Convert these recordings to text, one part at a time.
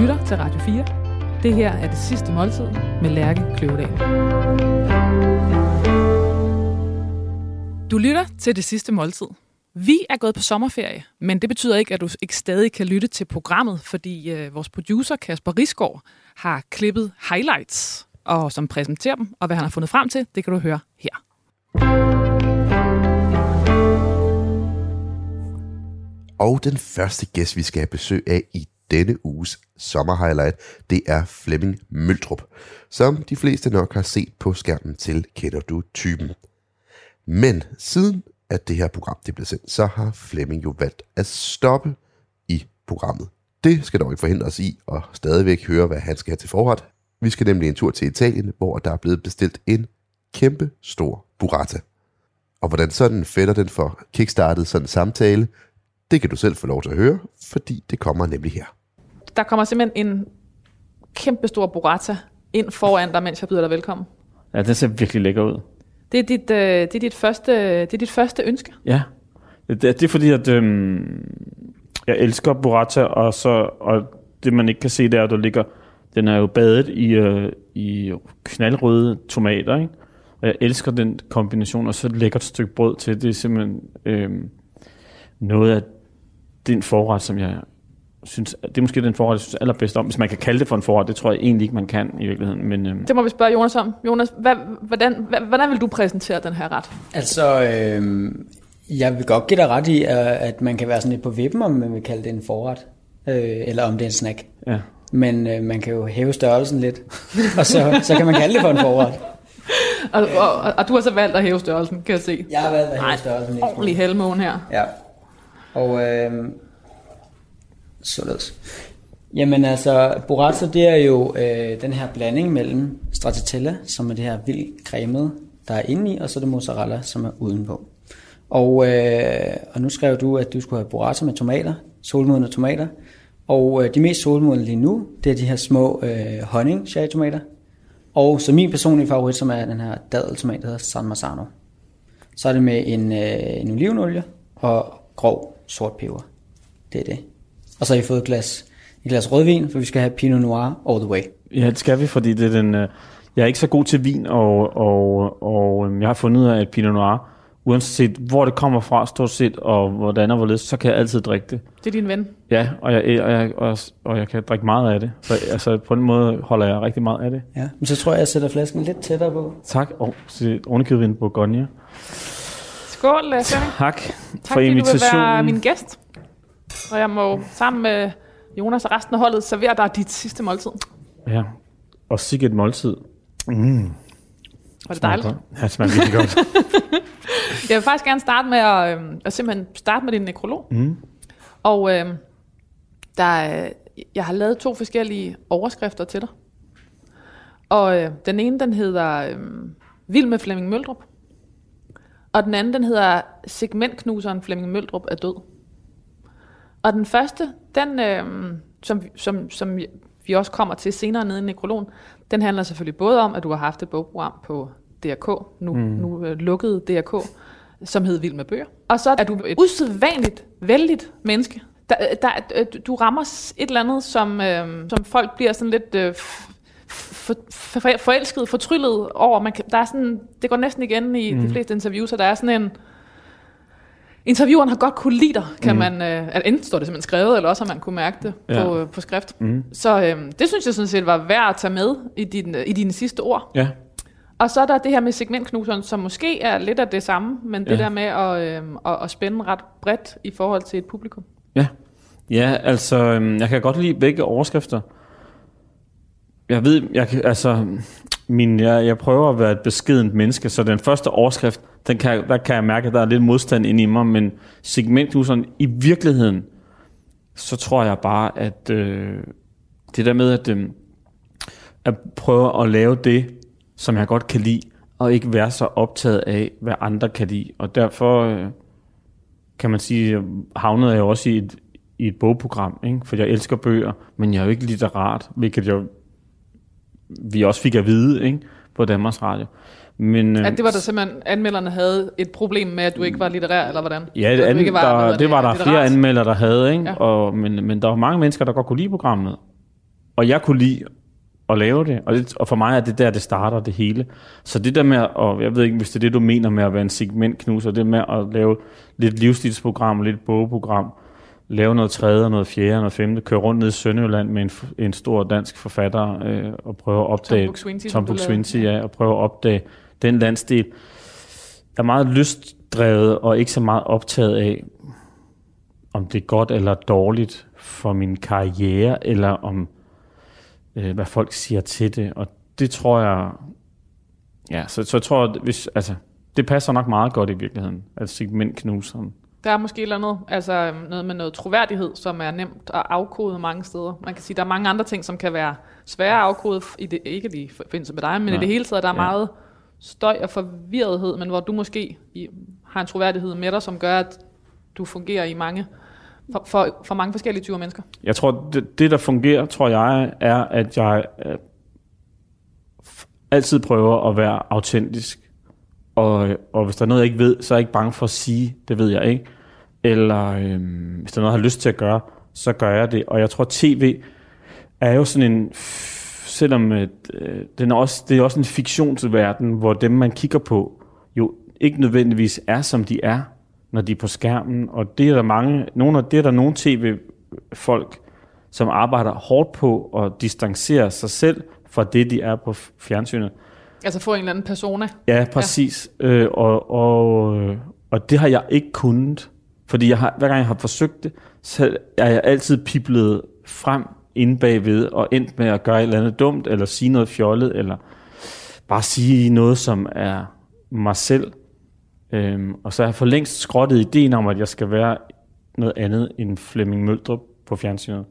lytter til Radio 4. Det her er Det Sidste Måltid med Lærke Kløvedal. Du lytter til Det Sidste Måltid. Vi er gået på sommerferie, men det betyder ikke, at du ikke stadig kan lytte til programmet, fordi vores producer Kasper Risgaard har klippet highlights, og som præsenterer dem, og hvad han har fundet frem til, det kan du høre her. Og den første gæst, vi skal have besøg af i denne uges sommerhighlight, det er Flemming Møldrup, som de fleste nok har set på skærmen til Kender Du Typen. Men siden at det her program det blev sendt, så har Flemming jo valgt at stoppe i programmet. Det skal dog ikke forhindre os i at stadigvæk høre, hvad han skal have til forret. Vi skal nemlig en tur til Italien, hvor der er blevet bestilt en kæmpe stor burrata. Og hvordan sådan fætter den for kickstartet sådan en samtale, det kan du selv få lov til at høre, fordi det kommer nemlig her. Der kommer simpelthen en kæmpe stor burrata ind foran dig, mens jeg byder dig velkommen. Ja, den ser virkelig lækker ud. Det er dit første ønske? Ja, det er fordi, at jeg elsker burrata, og det man ikke kan se, det er, at den er jo badet i knaldrøde tomater, ikke? Og jeg elsker den kombination, og så et lækkert stykke brød til. Det er simpelthen noget af den forret, som jeg synes, det er måske den forret, jeg synes allerbedst om, hvis man kan kalde det for en forret. Det tror jeg egentlig ikke, man kan i virkeligheden. Men, Det må vi spørge Jonas om. Jonas, hvordan vil du præsentere den her ret? Altså, jeg vil godt give dig ret i, at man kan være sådan lidt på vippen, om man vil kalde det en forret, eller om det er en snack. Ja. Men man kan jo hæve størrelsen lidt, og så kan man kalde det for en forret. Og du har så valgt at hæve størrelsen, kan jeg se. Jeg har valgt at hæve størrelsen lidt. Ordentlig halvmåne her. Ja. Og således. Jamen altså, burrata, det er jo den her blanding mellem stracciatella, som er det her vildt cremede, der er inde i, og så det mozzarella, som er udenpå. Og nu skrev du, at du skulle have burrata med tomater, solmodne tomater. Og de mest solmodne lige nu, det er de her små honning cherrytomater. Og så min personlige favorit, som er den her dadeltomat, der hedder San Marzano. Så er det med en olivenolie og grov sort peber. Det er det. Og så har I fået et glas rødvin, for vi skal have Pinot Noir all the way. Ja, det skal vi, fordi det er den... Jeg er ikke så god til vin, og jeg har fundet ud af, at Pinot Noir, uanset hvor det kommer fra, stort set, og hvordan og hvorledes, så kan jeg altid drikke det. Det er din ven. Ja, og jeg kan drikke meget af det. Så altså, på den måde holder jeg rigtig meget af det. Ja, men så tror jeg sætter flasken lidt tættere på. Tak, og ordentligt vin på Gonja. Skål, Søren. Tak for invitationen. Tak, fordi du vil være min gæst. Og jeg må sammen med Jonas og resten af holdet servere dig dit sidste måltid. Ja, og sikke et måltid. Mm. Var det dejligt? Ja, det smager virkelig godt. Jeg vil faktisk gerne starte med at simpelthen starte med din nekrolog. Mm. Og jeg har lavet 2 forskellige overskrifter til dig. Og den ene, den hedder Vild med Flemming Møldrup. Og den anden, den hedder Segmentknuseren Flemming Møldrup er død. Og den første, den, som vi også kommer til senere nede i nekrologen, den handler selvfølgelig både om, at du har haft et bogprogram på DRK, nu lukkede DRK, som hed Vild med bøger. Og så er du et usædvanligt, vældigt menneske. Du rammer et eller andet, som folk bliver sådan lidt forelsket, fortryllet over. Der er sådan, det går næsten igen i de fleste interviews, så der er sådan en... Intervieweren har godt kunne lide dig, kan man... Enten står det simpelthen skrevet, eller også har man kunne mærke det på skrift. Mm. Så det synes jeg sådan set var værd at tage med i dine sidste ord. Ja. Og så er der det her med segmentknuseren, som måske er lidt af det samme, men det der med at spænde ret bredt i forhold til et publikum. Ja, altså jeg kan godt lide begge overskrifter. Jeg ved, jeg prøver at være et beskedent menneske, så den første overskrift, der kan jeg mærke, at der er lidt modstand inde i mig, men segmentknuseren i virkeligheden, så tror jeg bare, at det der med at prøve at lave det, som jeg godt kan lide, og ikke være så optaget af, hvad andre kan lide. Og derfor kan man sige, havnede jeg også i et bogprogram, ikke? For jeg elsker bøger, men jeg er jo ikke litterat, hvilket vi også fik at vide, ikke? På Danmarks Radio. Men, at det var der simpelthen, anmelderne havde et problem med, at du ikke var litterær, eller hvordan? Ja, det var der flere anmeldere, der havde, ikke? Ja. Men der var mange mennesker, der godt kunne lide programmet. Og jeg kunne lide at lave det. Og for mig er det der, det starter det hele. Så det der med, og jeg ved ikke, hvis det er det, du mener med at være en segmentknuser, det med at lave lidt livsstilsprogram, lidt bogprogram, lave noget tredje, noget fjerde, noget femte, køre rundt ned i Sønderjylland med en stor dansk forfatter og prøve at opdage... Tom Book Swinty, ja, og prøve at opdage den landsdel. Der er meget lystdrevet og ikke så meget optaget af, om det er godt eller dårligt for min karriere, eller om hvad folk siger til det. Og det tror jeg... Ja, så jeg tror, at det passer nok meget godt i virkeligheden, at segmentknuseren. Der er måske eller andet, altså noget med noget troværdighed, som er nemt at afkode mange steder. Man kan sige, der er mange andre ting, som kan være svære at afkode, i det, ikke lige i forbindelse med dig, men i det hele taget, der er meget støj og forvirrethed, men hvor du måske har en troværdighed med dig, som gør, at du fungerer i mange, for mange forskellige typer mennesker. Jeg tror, det der fungerer, tror jeg, er, at jeg altid prøver at være autentisk. Og hvis der er noget, jeg ikke ved, så er jeg ikke bange for at sige, det ved jeg ikke. Eller hvis der er noget, jeg har lyst til at gøre, så gør jeg det. Og jeg tror, tv er jo sådan en... Selvom det er også en fiktionsverden, hvor dem, man kigger på, jo ikke nødvendigvis er, som de er, når de er på skærmen. Og det er der nogle tv-folk, som arbejder hårdt på at distancere sig selv fra det, de er på fjernsynet. Altså få en eller anden persona. Ja, præcis. Ja. Og det har jeg ikke kunnet. Fordi hver gang jeg har forsøgt det, så er jeg altid piblet frem inde bagved, og endt med at gøre et eller andet dumt, eller sige noget fjollet, eller bare sige noget, som er mig selv. Og så har jeg for længst skrottet ideen om, at jeg skal være noget andet end Flemming Møldrup på fjernsynet.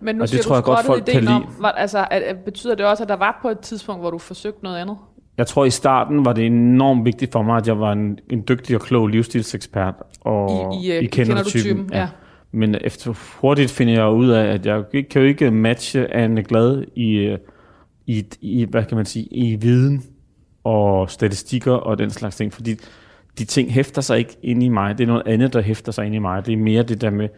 Men nu og siger det, du skrottet ideen om, altså, betyder det også, at der var på et tidspunkt, hvor du forsøgte noget andet? Jeg tror, i starten var det enormt vigtigt for mig, at jeg var en dygtig og klog livsstilsekspert. Og I Kender Du Typen. Ja. Men efter hurtigt finder jeg ud af, at jeg kan jo ikke matche Anne Glad i hvad kan man sige, i viden og statistikker og den slags ting. Fordi de ting hæfter sig ikke inde i mig. Det er noget andet, der hæfter sig inde i mig. Det er mere det der med...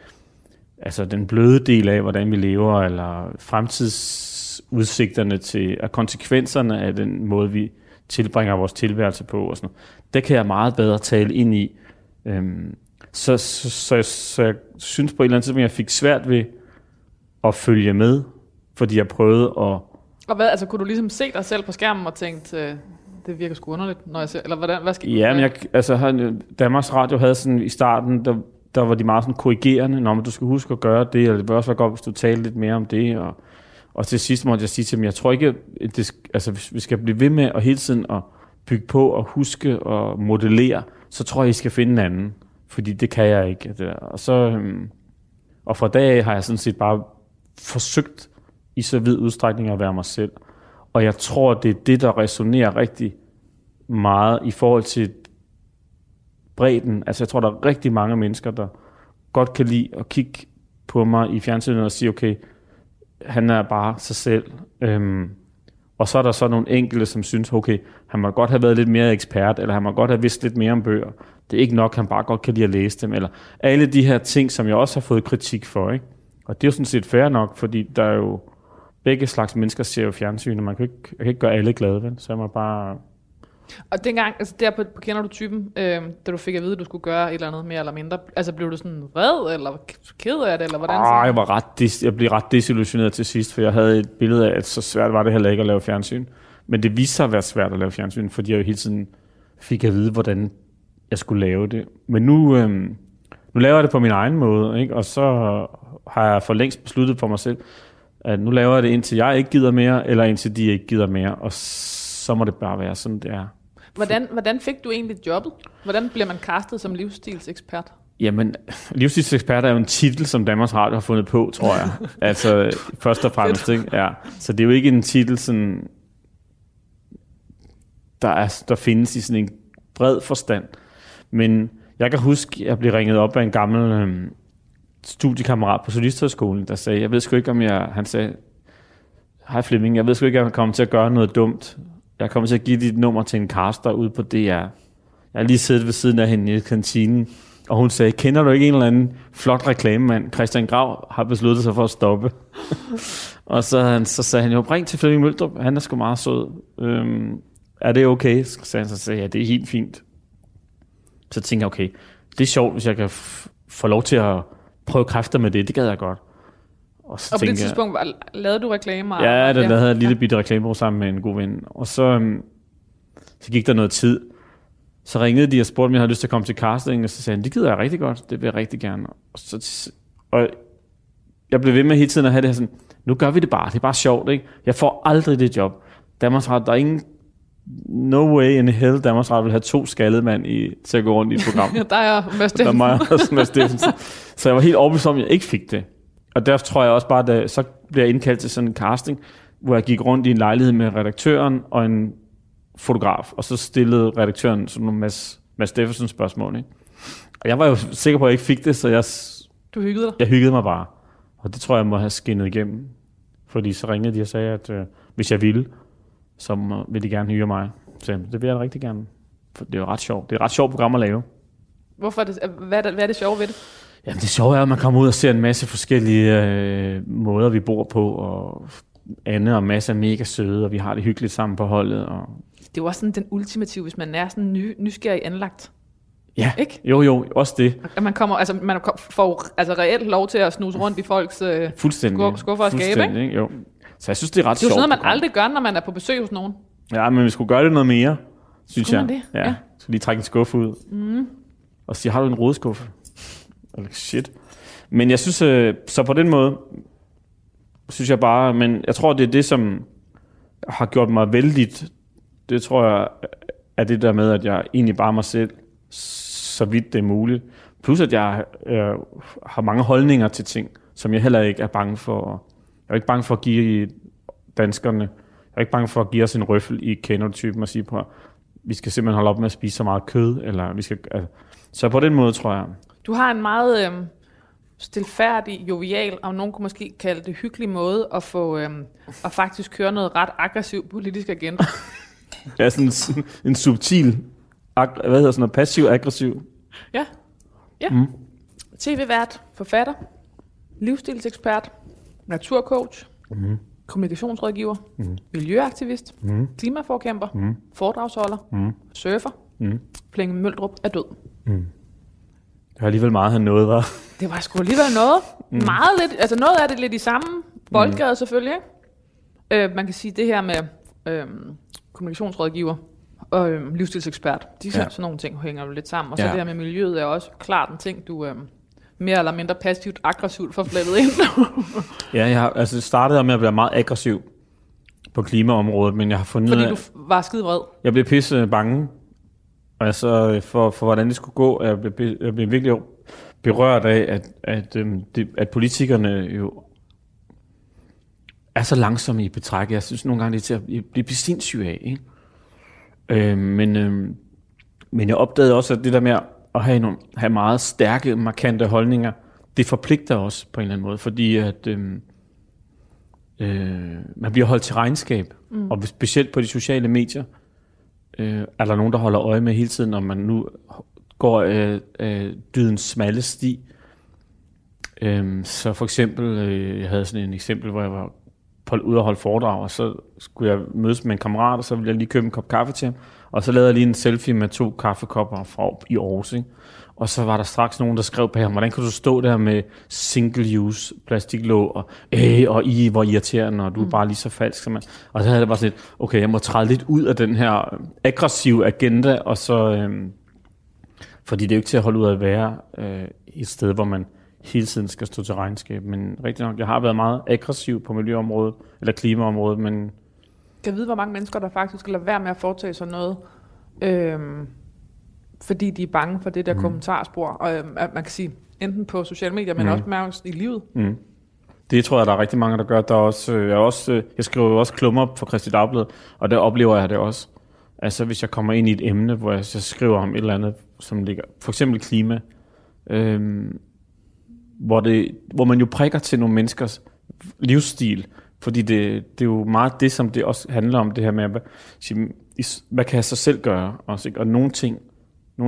Altså den bløde del af, hvordan vi lever, eller fremtidsudsigterne til, og konsekvenserne af den måde, vi tilbringer vores tilværelse på, og sådan noget. Det kan jeg meget bedre tale ind i. Så jeg synes på et eller andet tidspunkt, jeg fik svært ved at følge med, fordi jeg prøvede at... Og hvad, altså kunne du ligesom se dig selv på skærmen og tænkte... Det virker sgu underligt, når jeg ser... Eller hvordan, hvad skal... Ja, men Danmarks Radio havde sådan i starten... Der var de meget sådan korrigerende, når du skal huske at gøre det, eller det bør også være godt, hvis du taler lidt mere om det. Og til sidst måtte jeg sige til dem, jeg tror ikke, altså vi skal blive ved med at hele tiden at bygge på og huske og modellere, så tror jeg, I skal finde en anden, fordi det kan jeg ikke. Det der. Og fra dag af har jeg sådan set bare forsøgt i så vid udstrækning at være mig selv. Og jeg tror, det er det, der resonerer rigtig meget i forhold til bredden. Altså jeg tror, der er rigtig mange mennesker, der godt kan lide at kigge på mig i fjernsynet og sige, okay, han er bare sig selv. Og så er der så nogle enkelte, som synes, okay, han må godt have været lidt mere ekspert, eller han må godt have vidst lidt mere om bøger. Det er ikke nok, han bare godt kan lide at læse dem. Eller alle de her ting, som jeg også har fået kritik for. Ikke? Og det er jo sådan set fair nok, fordi der er jo begge slags mennesker, ser jo fjernsynet. Jeg kan ikke gøre alle glade, vel? Så jeg må bare... Og dengang, altså der på Kender Du Typen, da du fik at vide, at du skulle gøre et eller andet mere eller mindre, altså blev du sådan vred, eller ked af det, eller hvordan? Jeg blev ret desillusioneret til sidst, for jeg havde et billede af, at så svært var det heller ikke at lave fjernsyn. Men det viste sig at være svært at lave fjernsyn, fordi jeg jo hele tiden fik at vide, hvordan jeg skulle lave det. Men nu laver jeg det på min egen måde, ikke? Og så har jeg for længst besluttet for mig selv, at nu laver jeg det, indtil jeg ikke gider mere, eller indtil de ikke gider mere, og så må det bare være sådan, det er. Hvordan fik du egentlig jobbet? Hvordan bliver man castet som livsstilsekspert? Jamen, livsstilsekspert er jo en titel, som Danmarks Radio har fundet på, tror jeg. Altså, først og fremmest, ikke? Ja. Så det er jo ikke en titel, sådan, der findes i sådan en bred forstand. Men jeg kan huske, at jeg blev ringet op af en gammel studiekammerat på Solisthøjskolen, der sagde, han sagde, hej Flemming, jeg ved sgu ikke, om jeg kommer til at gøre noget dumt. Jeg kommer til at give dit nummer til en caster ude på DR. Jeg har lige siddet ved siden af hende i kantinen Og hun sagde, kender du ikke en eller anden flot reklamemand? Christian Grav har besluttet sig for at stoppe. Og så sagde han, jo, ring til Flemming Møldrup, han er sgu meget sød. Er det okay? Så sagde han, så ja, det er helt fint. Så tænkte jeg, okay, det er sjovt, hvis jeg kan få lov til at prøve kræfter med det. Det gad jeg godt. Og på det tidspunkt lavede du reklamer? Ja, der lavede jeg et lille bitte reklamer sammen med en god ven. Og så gik der noget tid. Så ringede de og spurgte, om jeg havde lyst til at komme til casting, og så sagde han, det gider jeg rigtig godt, det vil jeg rigtig gerne. Og jeg blev ved med hele tiden at have det her sådan, nu gør vi det bare, det er bare sjovt, ikke? Jeg får aldrig det job. Danmarks Radio, der er ingen, no way in hell, Danmarks Radio vil have 2 skaldede mand til at gå rundt i et program. Der er mig og Steffensen. Så jeg var helt overbevist om, at jeg ikke fik det. Og derfor tror jeg også bare, at så blev jeg indkaldt til sådan en casting, hvor jeg gik rundt i en lejlighed med redaktøren og en fotograf, og så stillede redaktøren sådan nogle Mads Steffensens spørgsmål, ikke? Og jeg var jo sikker på, at jeg ikke fik det, så jeg... Du hyggede dig? Jeg hyggede mig bare. Og det tror jeg må have skinnet igennem. Fordi så ringede de og sagde, at hvis jeg ville, så ville de gerne hyre mig. Så det vil jeg rigtig gerne. For det er jo ret sjovt. Det er et ret sjovt program at lave. Hvorfor er det, hvad er det sjove ved det? Jamen det sjove er, at man kommer ud og ser en masse forskellige måder, vi bor på, og Anne og Mads er mega søde, og vi har det hyggeligt sammen på holdet, og... Det er jo også sådan den ultimative, hvis man er sådan nysgerrig anlagt. Ja, ikke? Jo, også det. At man kommer, altså man får altså reelt lov til at snuse rundt i folks skuffer og skabe, ikke? Jo. Så jeg synes, det er ret sjovt. Det er jo sådan noget, man aldrig gør, når man er på besøg hos nogen. Ja, men vi skulle gøre det noget mere, synes jeg. Skulle man det? Ja. Skulle lige trække en skuffe ud. Mm. Og sige, har du en rodeskuffe? Shit. Men jeg synes, så på den måde, synes jeg bare, men jeg tror, det er det, som har gjort mig vældig. Det tror jeg er det der med, at jeg egentlig bare er mig selv, så vidt det er muligt. Plus at jeg har mange holdninger til ting, som jeg heller ikke er bange for. Jeg er ikke bange for at give danskerne, jeg er ikke bange for at give os en røffel i Kender Du Typen og sige på, vi skal simpelthen holde op med at spise så meget kød, eller vi skal, altså. Så på den måde tror jeg. Du har en meget stilfærdig, jovial, og nogen kunne måske kalde det hyggelig måde at få at faktisk køre noget ret aggressiv politisk agenda. Ja, sådan en subtil, passiv-aggressiv. Ja. Mm. TV-vært, forfatter, livsstilsekspert, naturcoach, kommunikationsrådgiver, miljøaktivist, klimaforkæmper, foredragsholder, surfer. Flemming Møldrup er død. Det var alligevel meget, han nåede, var. Det var sgu alligevel noget. Meget lidt, altså noget af det lidt i samme boldgade selvfølgelig. Man kan sige det her med... kommunikationsrådgiver og livsstilsekspert. De sådan nogle ting hænger jo lidt sammen. Og så det her med miljøet er også klart en ting, du mere eller mindre passivt aggressivt får flettet ind. Jeg startede med at være meget aggressiv på klimaområdet, men jeg har fundet... Fordi du var skide vred? Jeg blev pisse bange. Og så for hvordan det skulle gå, jeg blev virkelig berørt af, at politikerne jo er så langsomme i betræk. Jeg synes nogle gange, det er til at blive sindssyg af. Ikke? Men jeg opdagede også, at det der med at have meget stærke, markante holdninger, det forpligter os på en eller anden måde, fordi at man bliver holdt til regnskab. Og specielt på de sociale medier er der nogen, der holder øje med hele tiden, om man nu går dydens smalle sti. Så for eksempel, jeg havde sådan et eksempel, hvor jeg var ude og holde foredrag, og så skulle jeg mødes med en kammerat, og så ville jeg lige købe en kop kaffe til ham, og så lavede jeg lige en selfie med 2 kaffekopper fra i Aarhus, ikke? Og så var der straks nogen, der skrev på ham, hvordan kan du stå der med single-use plastiklåg, og I, hvor irriterende, og du er bare lige så falsk. Og så havde jeg bare sådan lidt, okay, jeg må træde lidt ud af den her aggressive agenda, og så, fordi det er jo ikke til at holde ud af at være et sted, hvor man hele tiden skal stå til regnskab, men rigtig nok, jeg har været meget aggressiv på miljøområdet, eller klimaområdet, men... Jeg ved, hvor mange mennesker, der faktisk skal lade være med at foretage sådan noget, fordi de er bange for det der kommentarspor, og at man kan sige, enten på sociale medier, men også mærkes i livet. Det tror jeg, der er rigtig mange, der gør. Der er også, jeg skriver jo også klummer for Christi Dablet, og der oplever jeg det også. Altså, hvis jeg kommer ind i et emne, hvor jeg så skriver om et eller andet, som ligger, for eksempel klima, hvor man jo prikker til nogle menneskers livsstil, fordi det er jo meget det, som det også handler om, det her med, at sige, hvad kan jeg så selv gøre også, ikke? Og nogle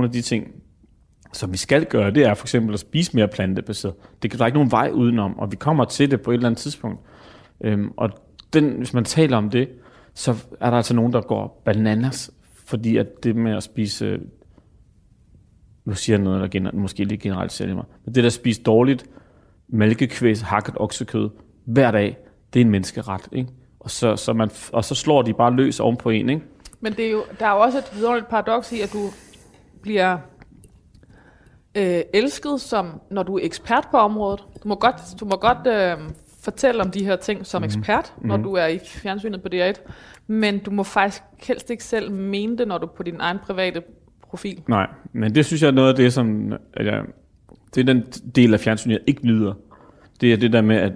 af de ting, som vi skal gøre, det er for eksempel at spise mere plantebaseret. Det kan der ikke nogen vej udenom, og vi kommer til det på et eller andet tidspunkt. Og den, hvis man taler om det, så er der altså nogen, der går bananas, fordi at det med at spise, nu siger jeg noget, der måske lige generelt sælger mig, men det der at spise dårligt mælkekvæs, hakket oksekød hver dag, det er en menneskeret, ikke? Og så slår de bare løs oven på en, ikke? Men det er jo, der er jo også et vidunderligt paradoks i, at du bliver elsket, som når du er ekspert på området. Du må godt fortælle om de her ting som ekspert, når du er i fjernsynet på DR1, men du må faktisk helst ikke selv mene det, når du er på din egen private profil. Nej, men det synes jeg er noget af det, som det er den del af fjernsynet, jeg ikke nyder. Det er det der med, at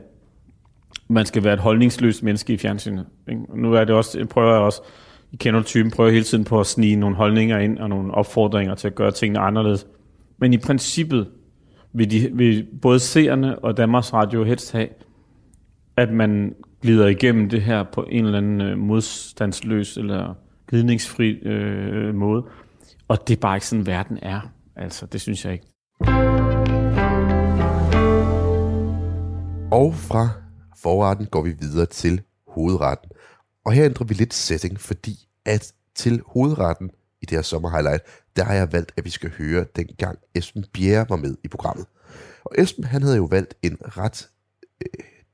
man skal være et holdningsløst menneske i fjernsynet, ikke? Nu er det også, prøver jeg også, I Kender Du Typen, prøver hele tiden på at snige nogle holdninger ind og nogle opfordringer til at gøre tingene anderledes. Men i princippet vil både seerne og Danmarks Radio helst have, at man glider igennem det her på en eller anden modstandsløs eller glidningsfri måde. Og det er bare ikke sådan, verden er. Altså, det synes jeg ikke. Og fra forretten går vi videre til hovedretten. Og her ændrer vi lidt setting, fordi at til hovedretten i det her sommerhighlight, der har jeg valgt, at vi skal høre dengang Esben Bjerre var med i programmet. Og Esben, han havde jo valgt en ret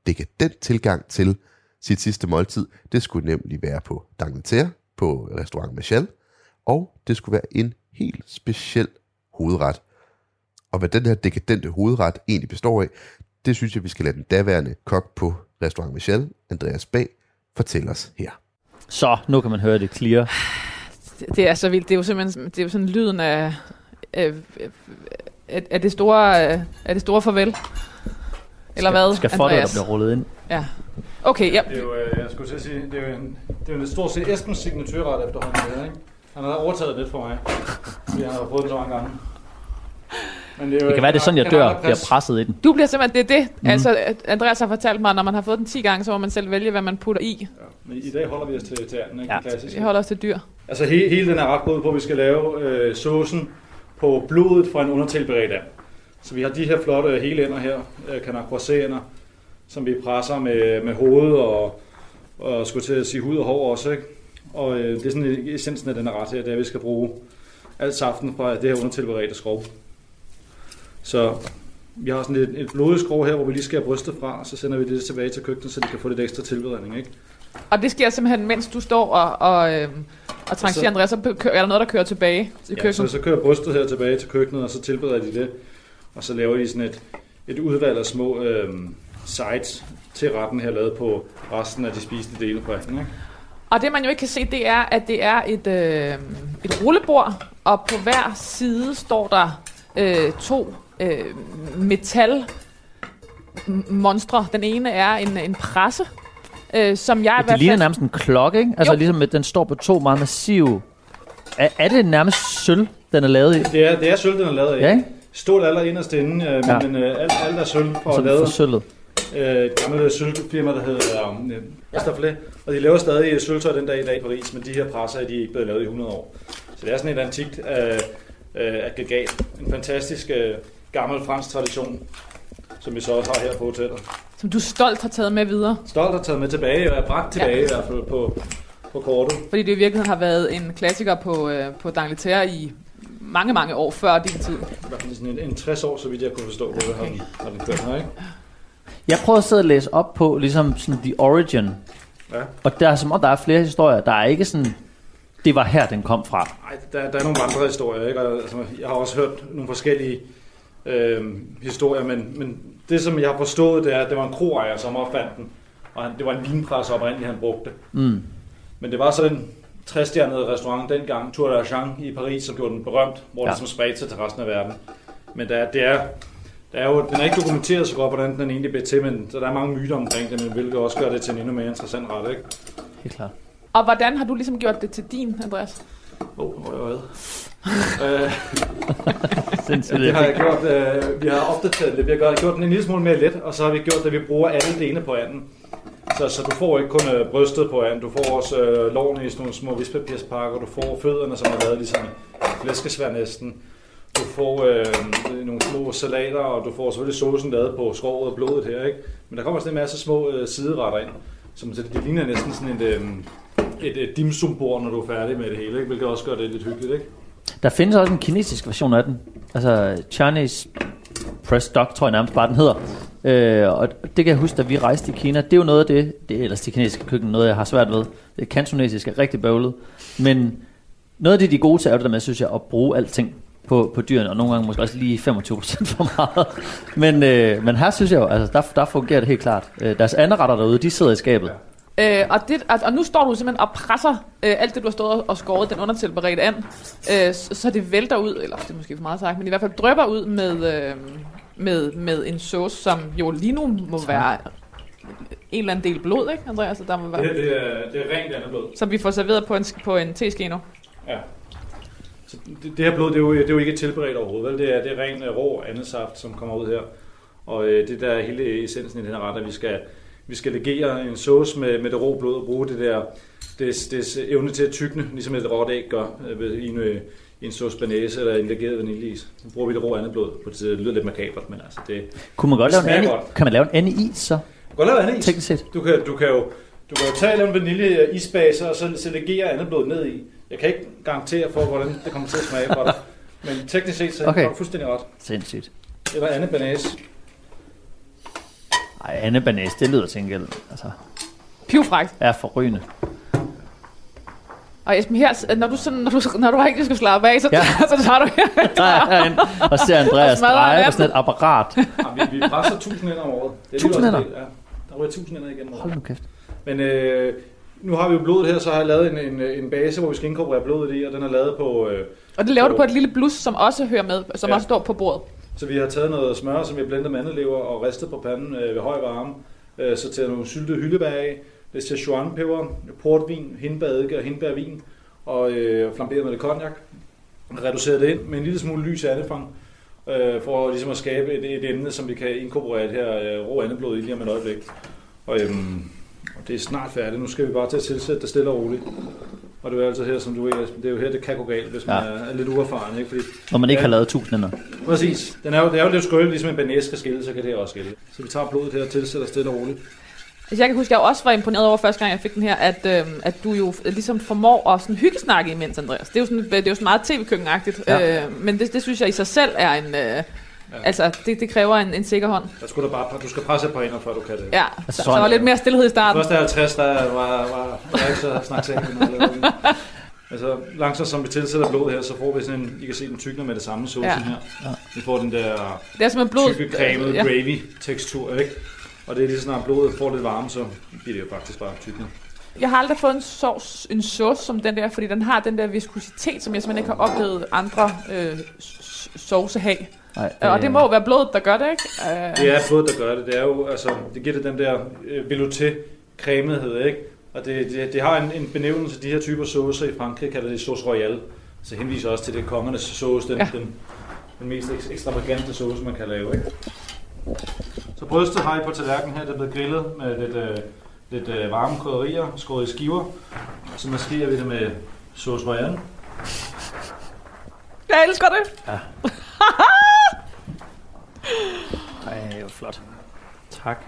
dekadent tilgang til sit sidste måltid. Det skulle nemlig være på D'Angleterre, på Restaurant Michel, og det skulle være en helt speciel hovedret. Og hvad den her dekadente hovedret egentlig består af, det synes jeg, vi skal lade den daværende kok på Restaurant Michel, Andreas Bæh, fortælle os her. Så, nu kan man høre det clear. Det er så vildt. Det er jo simpelthen det er jo sådan lyden af det store farvel. Eller hvad? Skal foldet, der bliver rullet ind? Ja. Okay, ja. Det er jo, jeg skulle til at sige, det er jo en stort set Esbens signaturret efterhånden, ikke? Han har overtaget lidt for mig, fordi han har fået den så mange gange. Men det kan være, det er sådan, jeg dør. Jeg er presset i den. Du bliver simpelthen, det er det. Mm-hmm. Altså, Andreas har fortalt mig, at når man har fået den 10 gange, så må man selv vælge, hvad man putter i. Ja, men i dag holder vi os til anden, ikke? Ja, vi holder os til dyr. Altså, hele den er ret god på, at vi skal lave saucen på blodet fra en undertilberedt af. Så vi har de her flotte hele ender her, canacroisseender, som vi presser med hovedet og skulle til at sige hud og hår også, ikke? Og det er sådan essensen af den ret her, det er, at vi skal bruge alt saften fra det her undertilberedte skrov. Så vi har sådan et blodigt skrov her, hvor vi lige skærer brystet fra, og så sender vi det tilbage til køkkenet, så de kan få lidt ekstra tilberedning, ikke? Og det sker simpelthen, mens du står og trancherer, Andreas, så er der noget, der kører tilbage til køkkenet? Ja, så kører brystet her tilbage til køkkenet, og så tilbereder de det. Og så laver de sådan et udvalg af små sides til retten her, lavet på resten af de spisende dele på retten, ikke? Og det, man jo ikke kan se, det er, at det er et rullebord, og på hver side står der to metalmonstre. Den ene er en presse, som jeg i hvert fald... Det ligner nærmest en klokke, ikke? Altså jo. Ligesom, den står på to meget massive... Er det nærmest sølv, den er lavet i? Det er sølv, den er lavet i. Ja, ikke? Stål aller inderst inde, men alt er sølv for at lave... Sådan et gammelt sølvfirma, der hedder Astafle, og de laver stadig sølvtøj den dag i dag i Paris, men de her presser er de ikke blevet lavet i 100 år. Så det er sådan et antikt aggregat. En fantastisk gammel fransk tradition, som vi så også har her på hotellet. Som du stolt har taget med videre? Stolt har taget med tilbage, og er bragt tilbage i hvert fald på kortet. Fordi det i virkeligheden har været en klassiker på D'Angleterre i mange, mange år før din tid. Det er sådan en 60 år, så vidt jeg kunne forstå, hvor det har den kørt her, ikke? Jeg prøver at sidde og læse op på ligesom sådan the origin, ja. Og der er som om, der er flere historier, der er ikke sådan, det var her, den kom fra. Nej, der er nogle andre historier, ikke? Og, altså, jeg har også hørt nogle forskellige historier, men det som jeg har forstået, det er, at det var en kroejer, som opfandt den, og det var en vinpresse oprindeligt, han brugte. Mm. Men det var sådan en 3-stjernede restaurant dengang, Tour d'Argent i Paris, som gjorde den berømt, hvor den som spredte sig til resten af verden. Men den er ikke dokumenteret så godt, hvordan den egentlig blev til, men så der er mange myter omkring det, men hvilket også gør det til en endnu mere interessant ret, ikke? Helt klart. Og hvordan har du ligesom gjort det til din, Andreas? Det har jeg gjort, vi har opdateret det, vi har gjort den en lille smule mere let, og så har vi gjort det, vi bruger alle delene på anden. Så du får ikke kun brystet på anden, du får også lårene i sådan nogle små vispapirspakker, du får fødderne, som er lavet ligesom flæskesvær næsten. Du får nogle små salater, og du får selvfølgelig saucen lavet på skroget og blodet her, ikke? Men der kommer sådan en masse små sideretter ind, som så det ligner næsten sådan et dimsumbord, når du er færdig med det hele, ikke? Hvilket også gør det lidt hyggeligt, ikke? Der findes også en kinesisk version af den. Altså Chinese Press Dog, tror jeg nærmest bare den hedder. Og det kan jeg huske, da vi rejste i Kina. Det er jo noget af det er ellers det kinesiske køkken, noget jeg har svært ved. Det kantonesiske er rigtig bøvlet. Men noget af det, de er gode til, er det der med, synes jeg, at bruge alting på dyrene. Og nogle gange måske også lige 25% for meget. Men her synes jeg jo, altså, der fungerer det helt klart. Deres anderetter derude, de sidder i skabet. Ja. Og nu står du simpelthen og presser alt det, du har stået og skåret den undertilberedte and, så det vælter ud, eller det er måske for meget sagt, men i hvert fald drypper ud med en sauce, som jo lige nu må være en eller anden del blod, ikke, Andreas? Der må være det er rent andet blod. Som vi får serveret på en teske nu. Ja. Så det her blod, det er jo ikke tilberedt overhovedet, vel? Det er ren rå andesaft, som kommer ud her. Og det der hele essensen i den her ret, at vi skal legere en sauce med det rå blod og bruge det der des evne til at tykne, ligesom et råt æg gør i en sauce banæse eller en legeret vaniljeis. Så bruger vi det rå andet blod. På det lyder lidt makabert, men altså det kunne man godt lave en is så? Godt lave en is. Du kan jo tage en vaniljeisbaser og så legere andet blod ned i. Jeg kan ikke garantere for, hvordan det kommer til at smage for dig. Men teknisk set så okay. Er det fuldstændig ret. Sindssygt. Eller andet banæse. Ej, Anne Banæs, det lyder til en gæld. Altså, pivfrækt. Er forrygende. Og Esben, her, når du rigtig skal slappe af, så tager du herind. Og ser Andreas dreje på sådan et apparat. Ja, vi presser 1000 hænder om året. 1000 hænder? Ja, der ryger 1000 hænder igennem året. Hold nu kæft. Men nu har vi jo blodet her, så har jeg lavet en base, hvor vi skal inkorporere blodet i, og den er lavet på... og det laver du på et lille blus, som også hører med, som også står på bordet. Så vi har taget noget smør, som vi har blendet med andelever og ristet på panden ved høj varme. Så tager nogle syltede hyldebær af, lidt Sichuanpeber, portvin, hindbæredike og hindbærvin, og flamberet med lidt cognac. Reduceret det ind med en lille smule lys andefang, for ligesom at skabe et emne, som vi kan inkorporere det her rå andeblod i lige om et øjeblik. Og det er snart færdigt. Nu skal vi bare til at tilsætte det stille og roligt. Og det er jo altid her, som du er, det er jo her, det kan gå galt, hvis man er lidt uerfaren, ikke? Fordi, når man ikke har lavet 1000 hænder. Præcis. Det er jo lidt skønt, ligesom en banæs skal skille, så kan det også skille. Så vi tager blodet her og tilsætter stille og roligt. Jeg kan huske, at jeg også var imponeret over første gang, jeg fik den her, at du jo ligesom formår at sådan hyggesnakke imens, Andreas. Det er jo sådan meget tv-køkkenagtigt, men det synes jeg i sig selv er en... Altså, det kræver en sikker hånd. Du skal presse på hænder, før du kan det. Ja, så var lidt mere stillhed i starten. Først af 50, der var ikke så snakket med. Altså, langsomt som vi tilsætter blodet her, så får vi sådan en, I kan se, den tykner med det samme sauce her. Ja. Vi får den der tykke, cremede gravy-tekstur, ikke? Og det er lige snart blodet får lidt varme, så bliver det jo faktisk bare tykner. Jeg har aldrig fået en sauce som den der, fordi den har den der viskositet, som jeg simpelthen ikke har oplevet andre sauce have. Og det må være blodet, der gør det, ikke? Det er blodet, der gør det. Det er jo, altså, det giver det den der velouté-cremethed, ikke? Og det har en benævnelse, de her typer saucer i Frankrig kalder det sauce royale. Så henviser også til det kongernes sauce, den mest ekstravagante sauce, man kan lave, ikke? Så brystet har I på tallerkenen her, der er blevet grillet med lidt varme krydderier, skåret i skiver. Og så maskerer vi det med sauce royale. Jeg elsker det! Ja. Ej, hvor flot. Tak.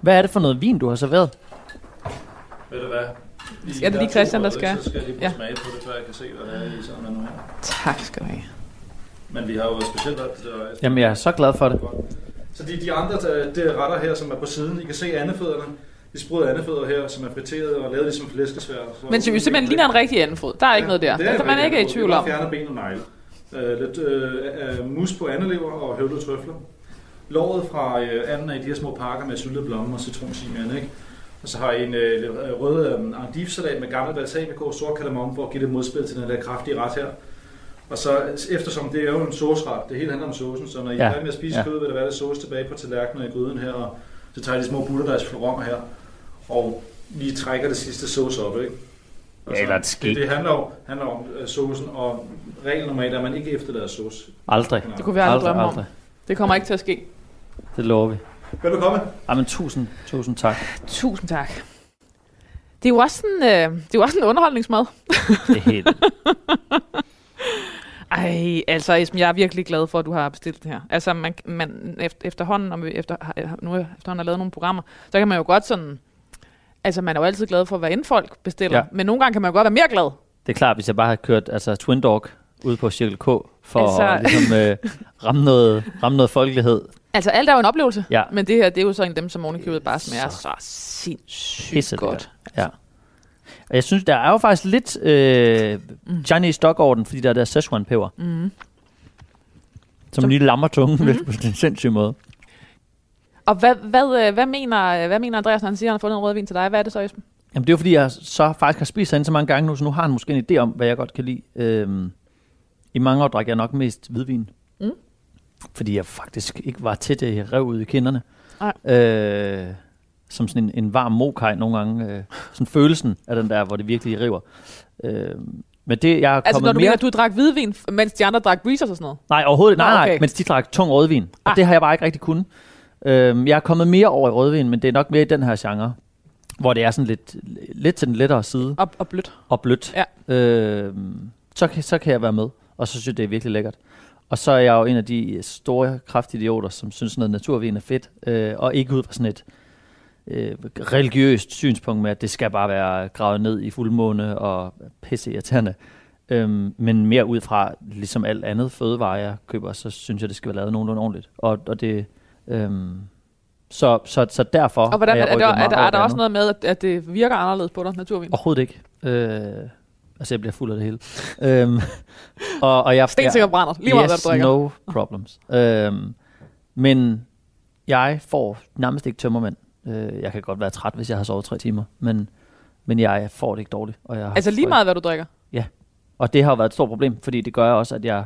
Hvad er det for noget vin, du har serveret? Ved du hvad? Skal det lige Christian, der skal? Så skal jeg lige prøve smage på det, før jeg kan se, hvad det er i sådan noget her. Tak skal du have. Men vi har jo specielt været det der. Jamen, jeg er så glad for det. Så de andre der retter her, som er på siden, I kan se andefødderne. De sprøde andefødder her, som er friteret og lavet ligesom flæskesvær. Men så simpelthen ligner en rigtig andefod. Der er ikke noget der. Altså, man er ikke i tvivl om. Fjerner ben og negle. Lidt mus på andelever og høvlede trøfler. Låret fra anden af de her små pakker med syltede blommer og citronsimian, ikke? Og så har I en rød endivesalat med gammel balsamico og sort kardemom for at give det modspil til den der kraftige ret her. Og så eftersom det er jo en sauceret, det hele handler om saucen, så når I er med at spise kød, vil der være lidt sauce tilbage på tallerkenen og i gryden her, og så tager I de små butterdejsflonger her og lige trækker det sidste sauce op, ikke? Ja, eller et skib. Det handler om saucen, og regel nummer 1 er, at man ikke efterlader sauce. Aldrig. Det kunne vi aldrig drømme om. Det kommer ikke til at ske. Det lover vi. Velbekomme. Jamen, tusind tak. Tusind tak. Det er jo også en underholdningsmad. Det er helt... Ej, altså Esben, jeg er virkelig glad for, at du har bestilt det her. Altså man efterhånden, når vi efterhånden har lavet nogle programmer, så kan man jo godt sådan... Altså man er jo altid glad for, hvad end folk bestiller, ja. Men nogle gange kan man jo godt være mere glad. Det er klart, hvis jeg bare har kørt altså Twin Dog ude på Cirkel K, for altså... at ligesom, ramme noget folkelighed. Altså alt er jo en oplevelse, ja. Men det her, det er jo sådan dem, som ovenikøbet bare smager så sindssygt godt. Ja. Og jeg synes, der er jo faktisk lidt Chinese dog-orden, fordi der er der Szechuan-peber. Mm. Som lige lammer tungen lidt på den sindssyge måde. Og hvad mener Andreas, når han siger, han har fundet en rødvin til dig? Hvad er det så, Esben? Jamen det er jo, fordi jeg så faktisk har spist herinde så mange gange nu, så nu har han måske en idé om, hvad jeg godt kan lide. I mange år drak jeg nok mest hvidvin. Mm. Fordi jeg faktisk ikke var til det, jeg rev ud i kinderne. Som sådan en varm mokaj nogle gange. Sådan følelsen af den der, hvor det virkelig river. Men det, jeg er altså kommet når du mener, at du drak hvidvin, mens de andre drak breezers og sådan noget? Nej, overhovedet ikke. Nej, okay. Mens de drak tung rødvin. Og det har jeg bare ikke rigtig kunnet. Jeg er kommet mere over i rødvin, men det er nok mere i den her genre. Hvor det er sådan lidt til den lettere side. Og blødt. Ja. Så kan jeg være med. Og så synes jeg, det er virkelig lækkert. Og så er jeg jo en af de store kraftidioter, som synes sådan noget naturvin er fedt. Og ikke ud fra sådan et religiøst synspunkt med, at det skal bare være gravet ned i fuldmåne og pisse irriterende. Men mere ud fra, ligesom alt andet fødevarer, jeg køber, så synes jeg, det skal være lavet nogenlunde ordentligt. Og det... Så derfor... Og hvordan, er der også noget med, at det virker anderledes på dig, naturvin? Overhovedet ikke. Altså, jeg bliver fuld af det hele. Stensikker brænder. Lige meget, yes, hvad du drikker. No problems. Men jeg får nærmest ikke tømmermænd. Jeg kan godt være træt, hvis jeg har sovet 3 timer. Men jeg får det ikke dårligt. Altså lige meget, hvad du drikker? Ja. Og det har jo været et stort problem, fordi det gør også, at jeg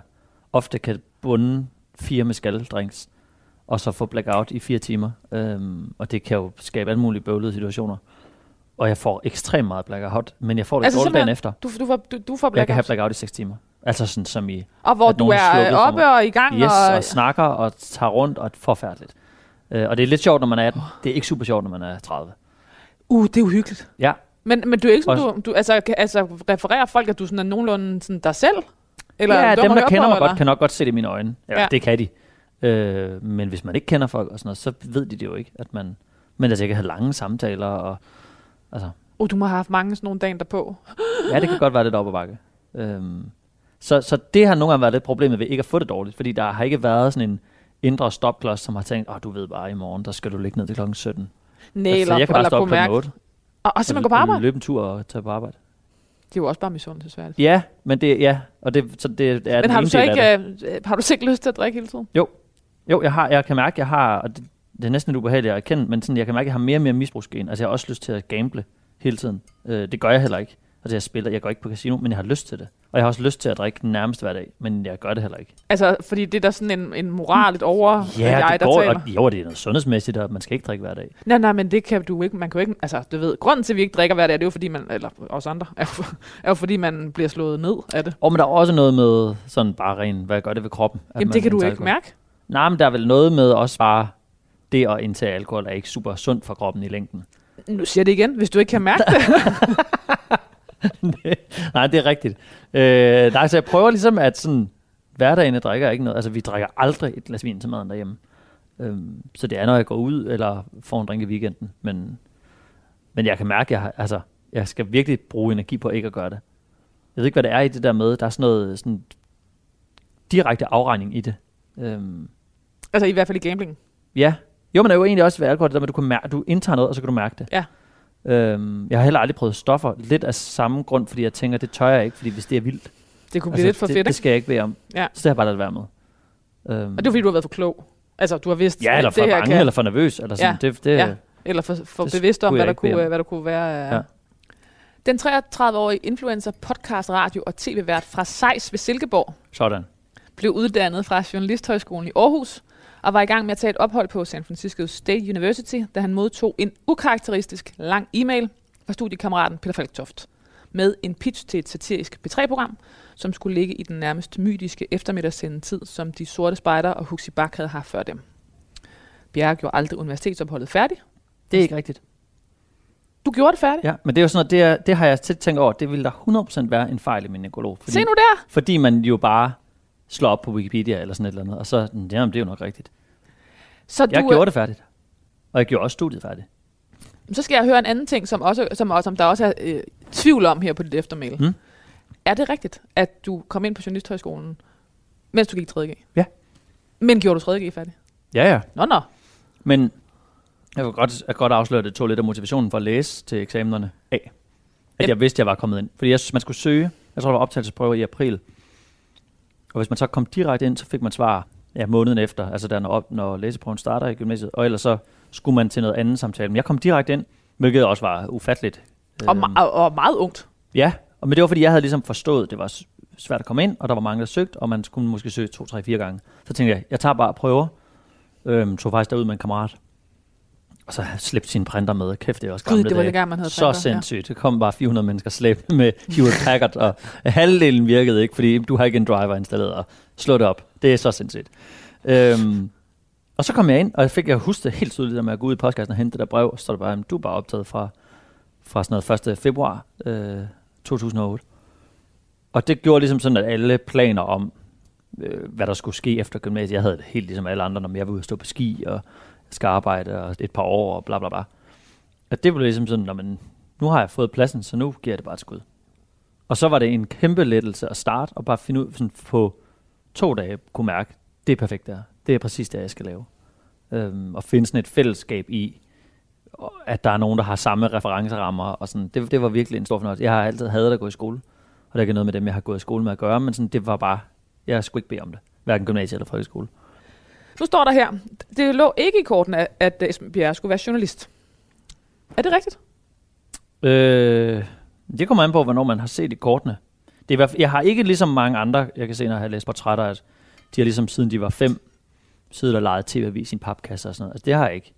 ofte kan bunde 4 mezcal-drinks og så få blackout i 4 timer. Og det kan jo skabe alle mulige bøvlede situationer. Og jeg får ekstremt meget blackout, men jeg får det altså dårligt dagen efter. Du får blackout? Jeg kan have blackout i 6 timer. Altså sådan som i... Og hvor du er oppe og i gang? Yes, og snakker og tager rundt, og forfærdeligt. Og det er lidt sjovt, når man er 18. Det er ikke super sjovt, når man er 30. Det er uhyggeligt. Ja. Men du er ikke sådan, du altså refererer folk, at du sådan er nogenlunde sådan dig selv? Eller ja, dem der kender mig godt, kan nok godt se det i mine øjne. Ja, det kan de. Men hvis man ikke kender folk og sådan noget, så ved de det jo ikke, at man... Men altså, jeg kan have lange samtaler og... Altså. Du må have haft mange sådan nogle dagen derpå. Ja, det kan godt være lidt op ad bakke. Så det har nogle gange været lidt problemet ved ikke at få det dårligt, fordi der har ikke været sådan en indre stopklods, som har tænkt, du ved bare, i morgen, der skal du ligge ned til klokken 17. Næ, altså, jeg kan bare stoppe klokken 8. Og så man går på arbejde? Løbe en tur og tage på arbejde. Det er jo også bare misundelsesværdigt. Ja, men det, ja, og det, så det er men har du så ikke, har du så ikke lyst til at drikke hele tiden? Jo, jeg kan mærke, jeg har, og det er næsten lidt ubehageligt at erkende, men sådan, jeg kan mærke, jeg har mere og mere misbrugsgen. Altså, jeg har også lyst til at gamble hele tiden. Det gør jeg heller ikke. Altså, jeg går ikke på casino, men jeg har lyst til det. Og jeg har også lyst til at drikke nærmest hver dag, men jeg gør det heller ikke. Altså, fordi det er der sådan en moral lidt over, der taler. Og, jo, det er noget sundhedsmæssigt, og man skal ikke drikke hver dag. Nej, men det kan du ikke. Man kan jo ikke, altså, du ved, grunden til, at vi ikke drikker hver dag, det er jo fordi man, eller os andre, er jo fordi man bliver slået ned af det. Men der er også noget med sådan bare ren, hvad gør det ved kroppen? Jamen, det kan du ikke mærke. Nej, men der er vel noget med også bare, det at indtage alkohol er ikke super sundt for kroppen i længden. Nu siger det igen, hvis du ikke kan mærke det. Nej, det er rigtigt. Altså, jeg prøver ligesom, at sådan, hverdagen drikker ikke noget. Altså, vi drikker aldrig et glas vin til maden derhjemme. Så det er, når jeg går ud eller får en drink i weekenden. Men jeg kan mærke, at jeg skal virkelig bruge energi på ikke at gøre det. Jeg ved ikke, hvad det er i det der med. Der er sådan noget sådan direkte afregning i det. Altså i hvert fald i gamblingen? Ja. Jo, men der er jo egentlig også ved alkohol, det der med, at du indtager noget, og så kan du mærke det. Ja. Jeg har heller aldrig prøvet stoffer. Lidt af samme grund, fordi jeg tænker, det tør jeg ikke, fordi hvis det er vildt. Det kunne blive lidt for fedt, det skal jeg ikke bede om. Ja. Så det har jeg bare ladet være med. Og det er fordi, du har været for klog. Altså, du har vidst, ja, eller for bange, kan... eller for nervøs. Eller, sådan. Ja. Det, eller for det bevidst om, hvad der kunne være. Ja. Den 33-årige influencer, podcast, radio og tv-vært fra Sejs ved Silkeborg. Sådan. Blev uddannet fra Journalisthøjskolen i Aarhus og var i gang med at tage et ophold på San Francisco State University, da han modtog en ukarakteristisk lang e-mail fra studiekammeraten Peter Falktoft med en pitch til et satirisk P3-program, som skulle ligge i den nærmest mytiske eftermiddagssendetid, som De Sorte Spejdere og Huxi Bak havde haft før dem. Bjerre gjorde aldrig universitetsopholdet færdigt. Det er ikke rigtigt. Du gjorde det færdigt? Ja, men det er jo sådan noget, det har jeg tit tænkt over, det ville der 100% være en fejl i min nekrolog. Se nu der! Fordi man jo bare... slår op på Wikipedia eller sådan et eller andet, og så, jamen, det er jo nok rigtigt. Så jeg gjorde det færdigt, og jeg gjorde også studiet færdigt. Så skal jeg høre en anden ting, som der også er tvivl om her på dit eftermæle. Mm. Er det rigtigt, at du kom ind på Journalisthøjskolen, mens du gik 3.G? Ja. Men gjorde du 3.G færdig? Ja. Nå. Men jeg kan godt afsløre, at det tog lidt af motivationen for at læse til eksamenerne af, at jeg vidste, at jeg var kommet ind. Fordi man skulle søge, jeg tror, der var optagelsesprøve i april. Og hvis man så kom direkte ind, så fik man svar måneden efter, altså der når læseprøven starter i gymnasiet, og ellers så skulle man til noget andet samtale. Men jeg kom direkte ind, hvilket også var ufatteligt. Og meget ungt. Ja, men det var fordi, jeg havde ligesom forstået, at det var svært at komme ind, og der var mange, der søgte, og man skulle måske søge 2, 3, 4 gange. Så tænkte jeg tager bare prøver. Tog faktisk derud med en kammerat, og så slæbte sine printer med. Kæft, det er også gamle dage. Det var det gang, man havde printer. Så sindssygt. Ja. Det kom bare 400 mennesker slæbende med Hewlett-Packard, og halvdelen virkede ikke, fordi du har ikke en driver installeret, og slå det op. Det er så sindssygt. Og så kom jeg ind, og jeg huskede det helt tydeligt, at jeg gå ud i postkassen og hente det der brev, og så der bare, at du er bare optaget fra sådan noget 1. februar 2008. Og det gjorde ligesom sådan, at alle planer om, hvad der skulle ske efter gymnasiet, jeg havde det helt ligesom alle andre, når jeg var ude at stå på ski, og skal arbejde og et par år, og bla bla bla. Og det blev ligesom sådan, nu har jeg fået pladsen, så nu giver det bare et skud. Og så var det en kæmpe lettelse at starte, og bare finde ud sådan, på 2 dage, kunne mærke, det er perfekt der. Det er præcis det, jeg skal lave. Og finde sådan et fællesskab i, at der er nogen, der har samme referencerammer, og sådan. Det var virkelig en stor fornøjelse. Jeg har altid hadet at gå i skole, og der er ikke noget med dem, jeg har gået i skole med at gøre, men sådan, det var bare, jeg skulle ikke bede om det. Hverken gymnasiet eller folkeskole. Nu står der her, det lå ikke i korten, at Esben Bjerre skulle være journalist. Er det rigtigt? Det kommer an på, hvornår man har set i kortene. Jeg har ikke ligesom mange andre, jeg kan se, når jeg har læst portrætter, at de har ligesom siden de var 5, siddet og leget tv-avis i en papkasse og sådan noget. Altså, det har jeg ikke.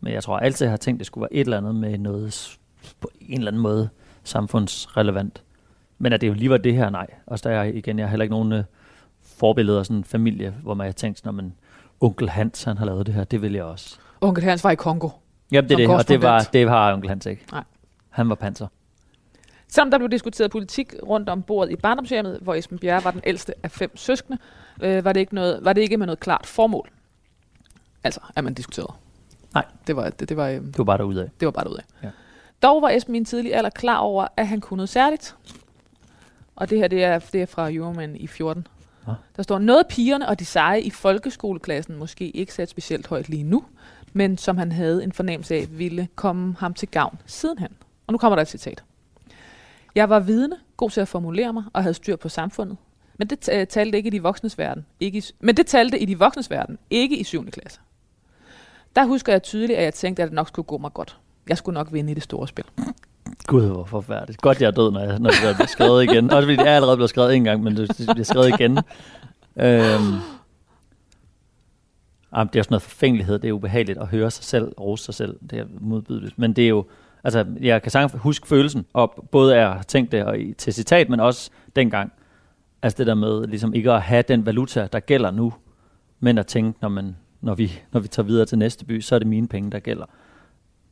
Men jeg tror altid, jeg har tænkt, at det skulle være et eller andet med noget på en eller anden måde samfundsrelevant. Men at det jo lige var det her, nej. Også der jeg har heller ikke nogen forbilleder af sådan en familie, hvor man har tænkt, når man onkel Hans, han har lavet det her, det ville jeg også. Onkel Hans var i Kongo. Ja, det er det, og det har onkel Hans ikke. Nej. Han var panser. Sammen der blev diskuteret politik rundt om bordet i barndomshjemmet, hvor Esben Bjerre var den ældste af 5 søskende, var det ikke med noget klart formål? Altså, at man diskuterede? Nej. Det var bare derudad. Det var bare derudad. Ja. Dog var Esben i en tidlig alder klar over, at han kunne noget særligt. Og det her, det er fra Euroman i 14. Der står, noget pigerne og de seje i folkeskoleklassen måske ikke sat specielt højt lige nu, men som han havde en fornemmelse af, ville komme ham til gavn sidenhen. Og nu kommer der et citat. Jeg var vidende, god til at formulere mig og havde styr på samfundet, men det talte ikke i de voksnes verden. Ikke i 7. klasse. Der husker jeg tydeligt, at jeg tænkte, at det nok skulle gå mig godt. Jeg skulle nok vinde i det store spil. Gud, hvor forfærdeligt. Godt, jeg er død, når det bliver skrevet igen. Også fordi det er allerede blevet skrevet en gang, men det bliver skrevet igen. Det er jo sådan noget forfængelighed. Det er ubehageligt at høre sig selv, rose sig selv. Det er modbydeligt. Men det er jo, altså, jeg kan sagtens huske følelsen, og både at jeg tænkte det og til citat, men også dengang. Altså det der med ligesom ikke at have den valuta, der gælder nu, men at tænke, når vi tager videre til næste by, så er det mine penge, der gælder.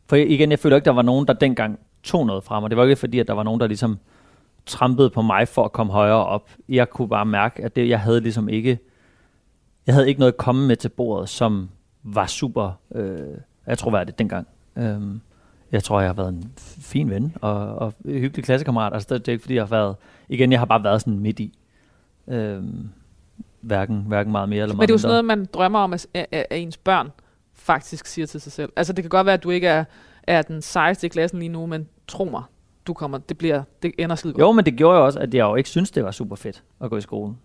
For igen, jeg føler ikke, der var nogen, der dengang tog noget fra mig. Det var ikke fordi, at der var nogen, der ligesom trampede på mig for at komme højere op. Jeg kunne bare mærke, at jeg havde ikke noget at komme med til bordet, som var super attråværdigt dengang. Jeg tror, jeg har været en fin ven og hyggelig klassekammerat. Altså, det er ikke fordi, jeg har bare været sådan midt i. Hverken meget mere eller meget mindre. Men det er jo sådan noget, man drømmer om, at ens børn faktisk siger til sig selv. Altså, det kan godt være, at du ikke er den sejeste i klassen lige nu, men tro mig, det ender skide godt. Jo, men det gjorde jo også, at jeg jo ikke synes det var super fedt at gå i skolen.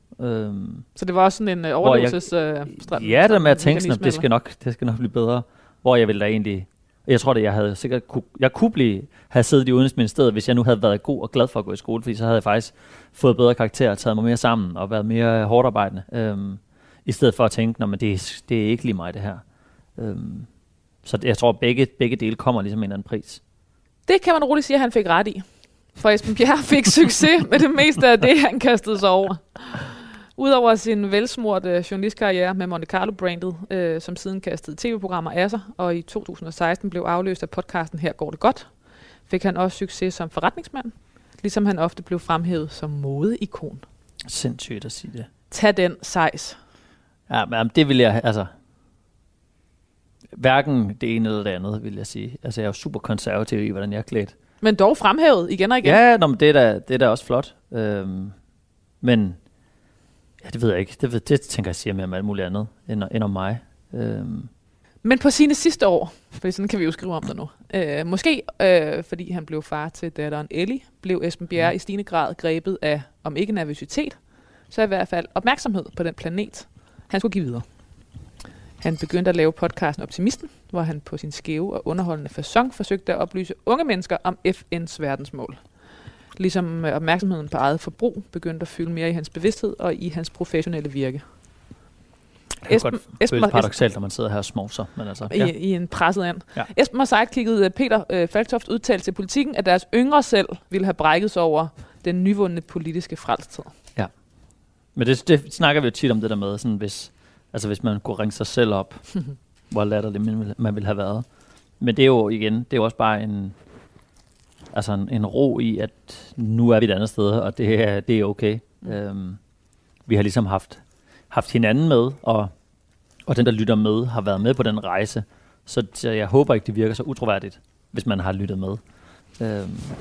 Så det var også sådan en overlevelsesstrategi. Ja, det med at tænke, at det skal nok blive bedre, hvor jeg ville da egentlig. Jeg tror, at jeg kunne have siddet i Udenrigsministeriet, hvis jeg nu havde været god og glad for at gå i skole, fordi så havde jeg faktisk fået bedre karakterer, taget mig mere sammen og været mere hårdarbejdende, i stedet for at tænke, at det er ikke lige mig det her. Så jeg tror, at begge dele kommer ligesom en eller anden pris. Det kan man roligt sige, at han fik ret i. For Esben Bjerre fik succes med det meste af det, han kastede sig over. Udover sin velsmurte journalistkarriere med Monte Carlo-brandet, som siden kastede tv-programmer af sig, og i 2016 blev afløst af podcasten Her går det godt, fik han også succes som forretningsmand, ligesom han ofte blev fremhævet som modeikon. Sindssygt at sige det. tag den sejs. Ja, men det vil jeg, altså... Hverken det ene eller det andet, vil jeg sige. Altså, jeg er jo super konservativ i, hvordan jeg er klædt. Men dog fremhævet igen og igen. Ja, nå, men det er da også flot. Men... Ja, det ved jeg ikke. Det tænker jeg siger mere om alt muligt andet, end om mig. Men på sine sidste år, for sådan kan vi jo skrive om det nu, måske fordi han blev far til datteren Ellie, blev Esben Bjerre i stigende grad grebet af, om ikke nervøsitet, så i hvert fald opmærksomhed på den planet, han skulle give videre. Han begyndte at lave podcasten Optimisten, hvor han på sin skæve og underholdende facon forsøgte at oplyse unge mennesker om FN's verdensmål. Ligesom opmærksomheden på eget forbrug begyndte at fylde mere i hans bevidsthed og i hans professionelle virke. Det er godt føles paradoksalt, når man sidder her og småser, men altså, ja. I en presset and. Ja. Esben og Seid kiggede Peter Falktoft udtalte til Politikken, at deres yngre selv ville have brækket sig over den nyvundne politiske frelstid. Ja, men det snakker vi jo tit om det der med, sådan hvis man kunne ringe sig selv op, hvor latterligt man ville have været. Men det er jo igen, det er jo også bare en ro i, at nu er vi et andet sted, og det er okay. Vi har ligesom haft hinanden med, og den, der lytter med, har været med på den rejse. Så jeg håber ikke, det virker så utroværdigt, hvis man har lyttet med.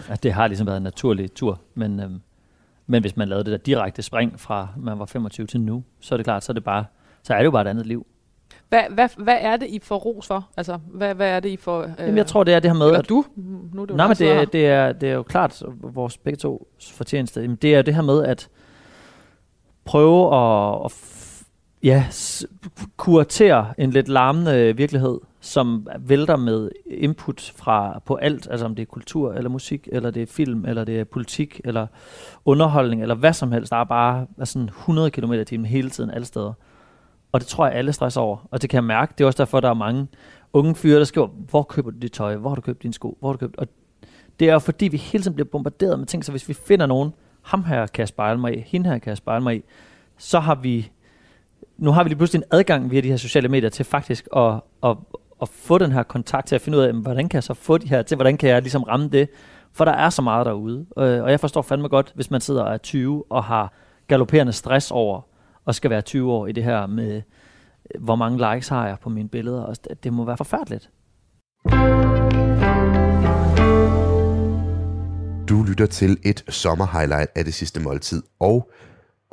At det har ligesom været en naturlig tur, men hvis man lavede det der direkte spring fra, man var 25 til nu, så er det klart, så er det jo bare et andet liv. Hvad er det, I får ros for? Altså, hvad er det, I får... Jamen, jeg tror, det er det her med... Eller at, du? Nu er det jo nej, men det er jo klart vores begge to fortjeneste. Jamen, det er det her med at prøve at kuratere en lidt larmende virkelighed, som vælter med input på alt, altså om det er kultur, eller musik, eller det er film, eller det er politik, eller underholdning, eller hvad som helst. Der er bare sådan 100 km/t hele tiden, alle steder. Og det tror jeg, alle stresser over. Og det kan jeg mærke. Det er også derfor, der er mange unge fyre, der skriver, hvor køber du dit tøj? Hvor har du købt dine sko? Hvor har du købt? Og det er jo fordi, vi hele tiden bliver bombarderet med ting, så hvis vi finder nogen, ham her kan jeg spejle mig i, hende her kan jeg spejle mig i, så har vi... Nu har vi lige pludselig en adgang via de her sociale medier til faktisk at få den her kontakt til at finde ud af, hvordan kan jeg så få de her til, hvordan kan jeg ligesom ramme det? For der er så meget derude. Og jeg forstår fandme godt, hvis man sidder og er 20 og har galopperende stress over, og skal være 20 år i det her med, hvor mange likes har jeg på mine billeder. Og det må være forfærdeligt. Du lytter til et sommerhighlight af Det Sidste Måltid. Og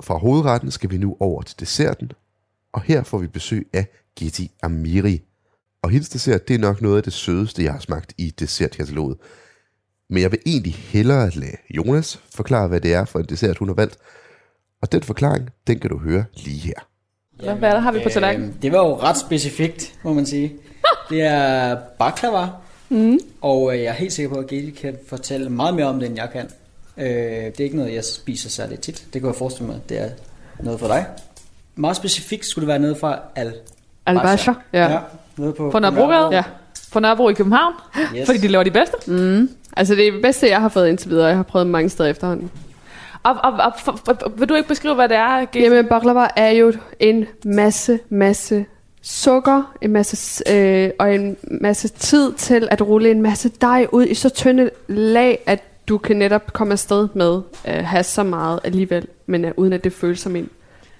fra hovedretten skal vi nu over til desserten. Og her får vi besøg af Geeti Amiri. Og hendes dessert, det er nok noget af det sødeste, jeg har smagt i dessertkataloget. Men jeg vil egentlig hellere lade Jonas forklare, hvad det er for en dessert, hun har valgt. Og den forklaring, den kan du høre lige her. Jamen, hvad har vi på tallerkenen? Det var jo ret specifikt, må man sige. Det er baklava, og jeg er helt sikker på, at Geeti kan fortælle meget mere om det, end jeg kan. Det er ikke noget, jeg spiser særligt tit. Det kunne jeg forestille mig, det er noget for dig. Meget specifikt skulle det være noget fra Al-Bascha. Ja. På Nørrebro. Ja. På Nørrebro i København, yes. Fordi de laver de bedste. Altså det er det bedste, jeg har fået indtil videre. Jeg har prøvet mange steder efterhånden. Vil du ikke beskrive, hvad det er? Jamen, baklava er jo en masse sukker, en masse, og en masse tid til at rulle en masse dej ud i så tynde lag, at du kan netop komme afsted med at have så meget alligevel, men uden at det føles som en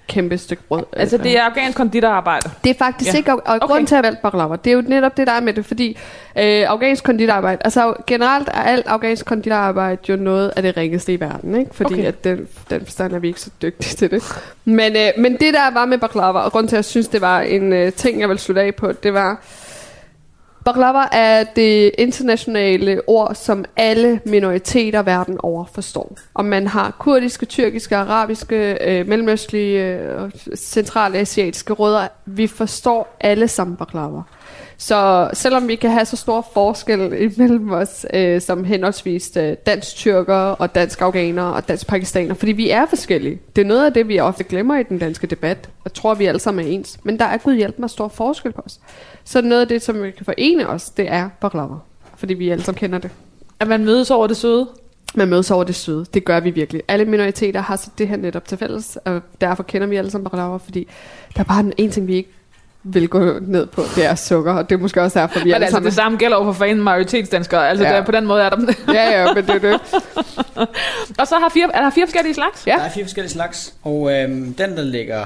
kæmpe stykke brød. Altså, det er afghansk konditorarbejde? Det er faktisk ikke, og grunden til at valgt baklava, det er jo netop det, der er med det, fordi afghansk konditorarbejde, altså generelt er alt afghansk konditorarbejde jo noget af det ringeste i verden, ikke? Fordi at den forstand er vi ikke så dygtige til det. Men det der var med baklava, og grunden til at jeg synes, det var en ting, jeg ville slutte af på, det var... Baklava er det internationale ord, som alle minoriteter verden over forstår. Om man har kurdiske, tyrkiske, arabiske, mellemøstlige og centralasiatiske rødder, vi forstår alle sammen baklava. Så selvom vi kan have så store forskelle imellem os, som henholdsvis dansk-tyrkere og dansk-afghanere og dansk-pakistanere, fordi vi er forskellige. Det er noget af det, vi ofte glemmer i den danske debat, og tror, vi alle sammen er ens. Men der er Gud hjælp mig stor forskel på os. Så noget af det, som vi kan forene os, det er baklava, fordi vi alle sammen kender det. At man mødes over det søde? Man mødes over det søde, det gør vi virkelig. Alle minoriteter har så det her netop til fælles, og derfor kender vi alle sammen baklava, fordi der er bare en ting, vi ikke vil gå ned på, det er sukker, og det er måske også derfor, vi er alle sammen. Men altså det samme gælder over for fanden majoritetsdanskere, altså ja. Der, på den måde er der dem. ja, men det er det. Og så er der fire forskellige slags? Ja. Der er fire forskellige slags, og den, der ligger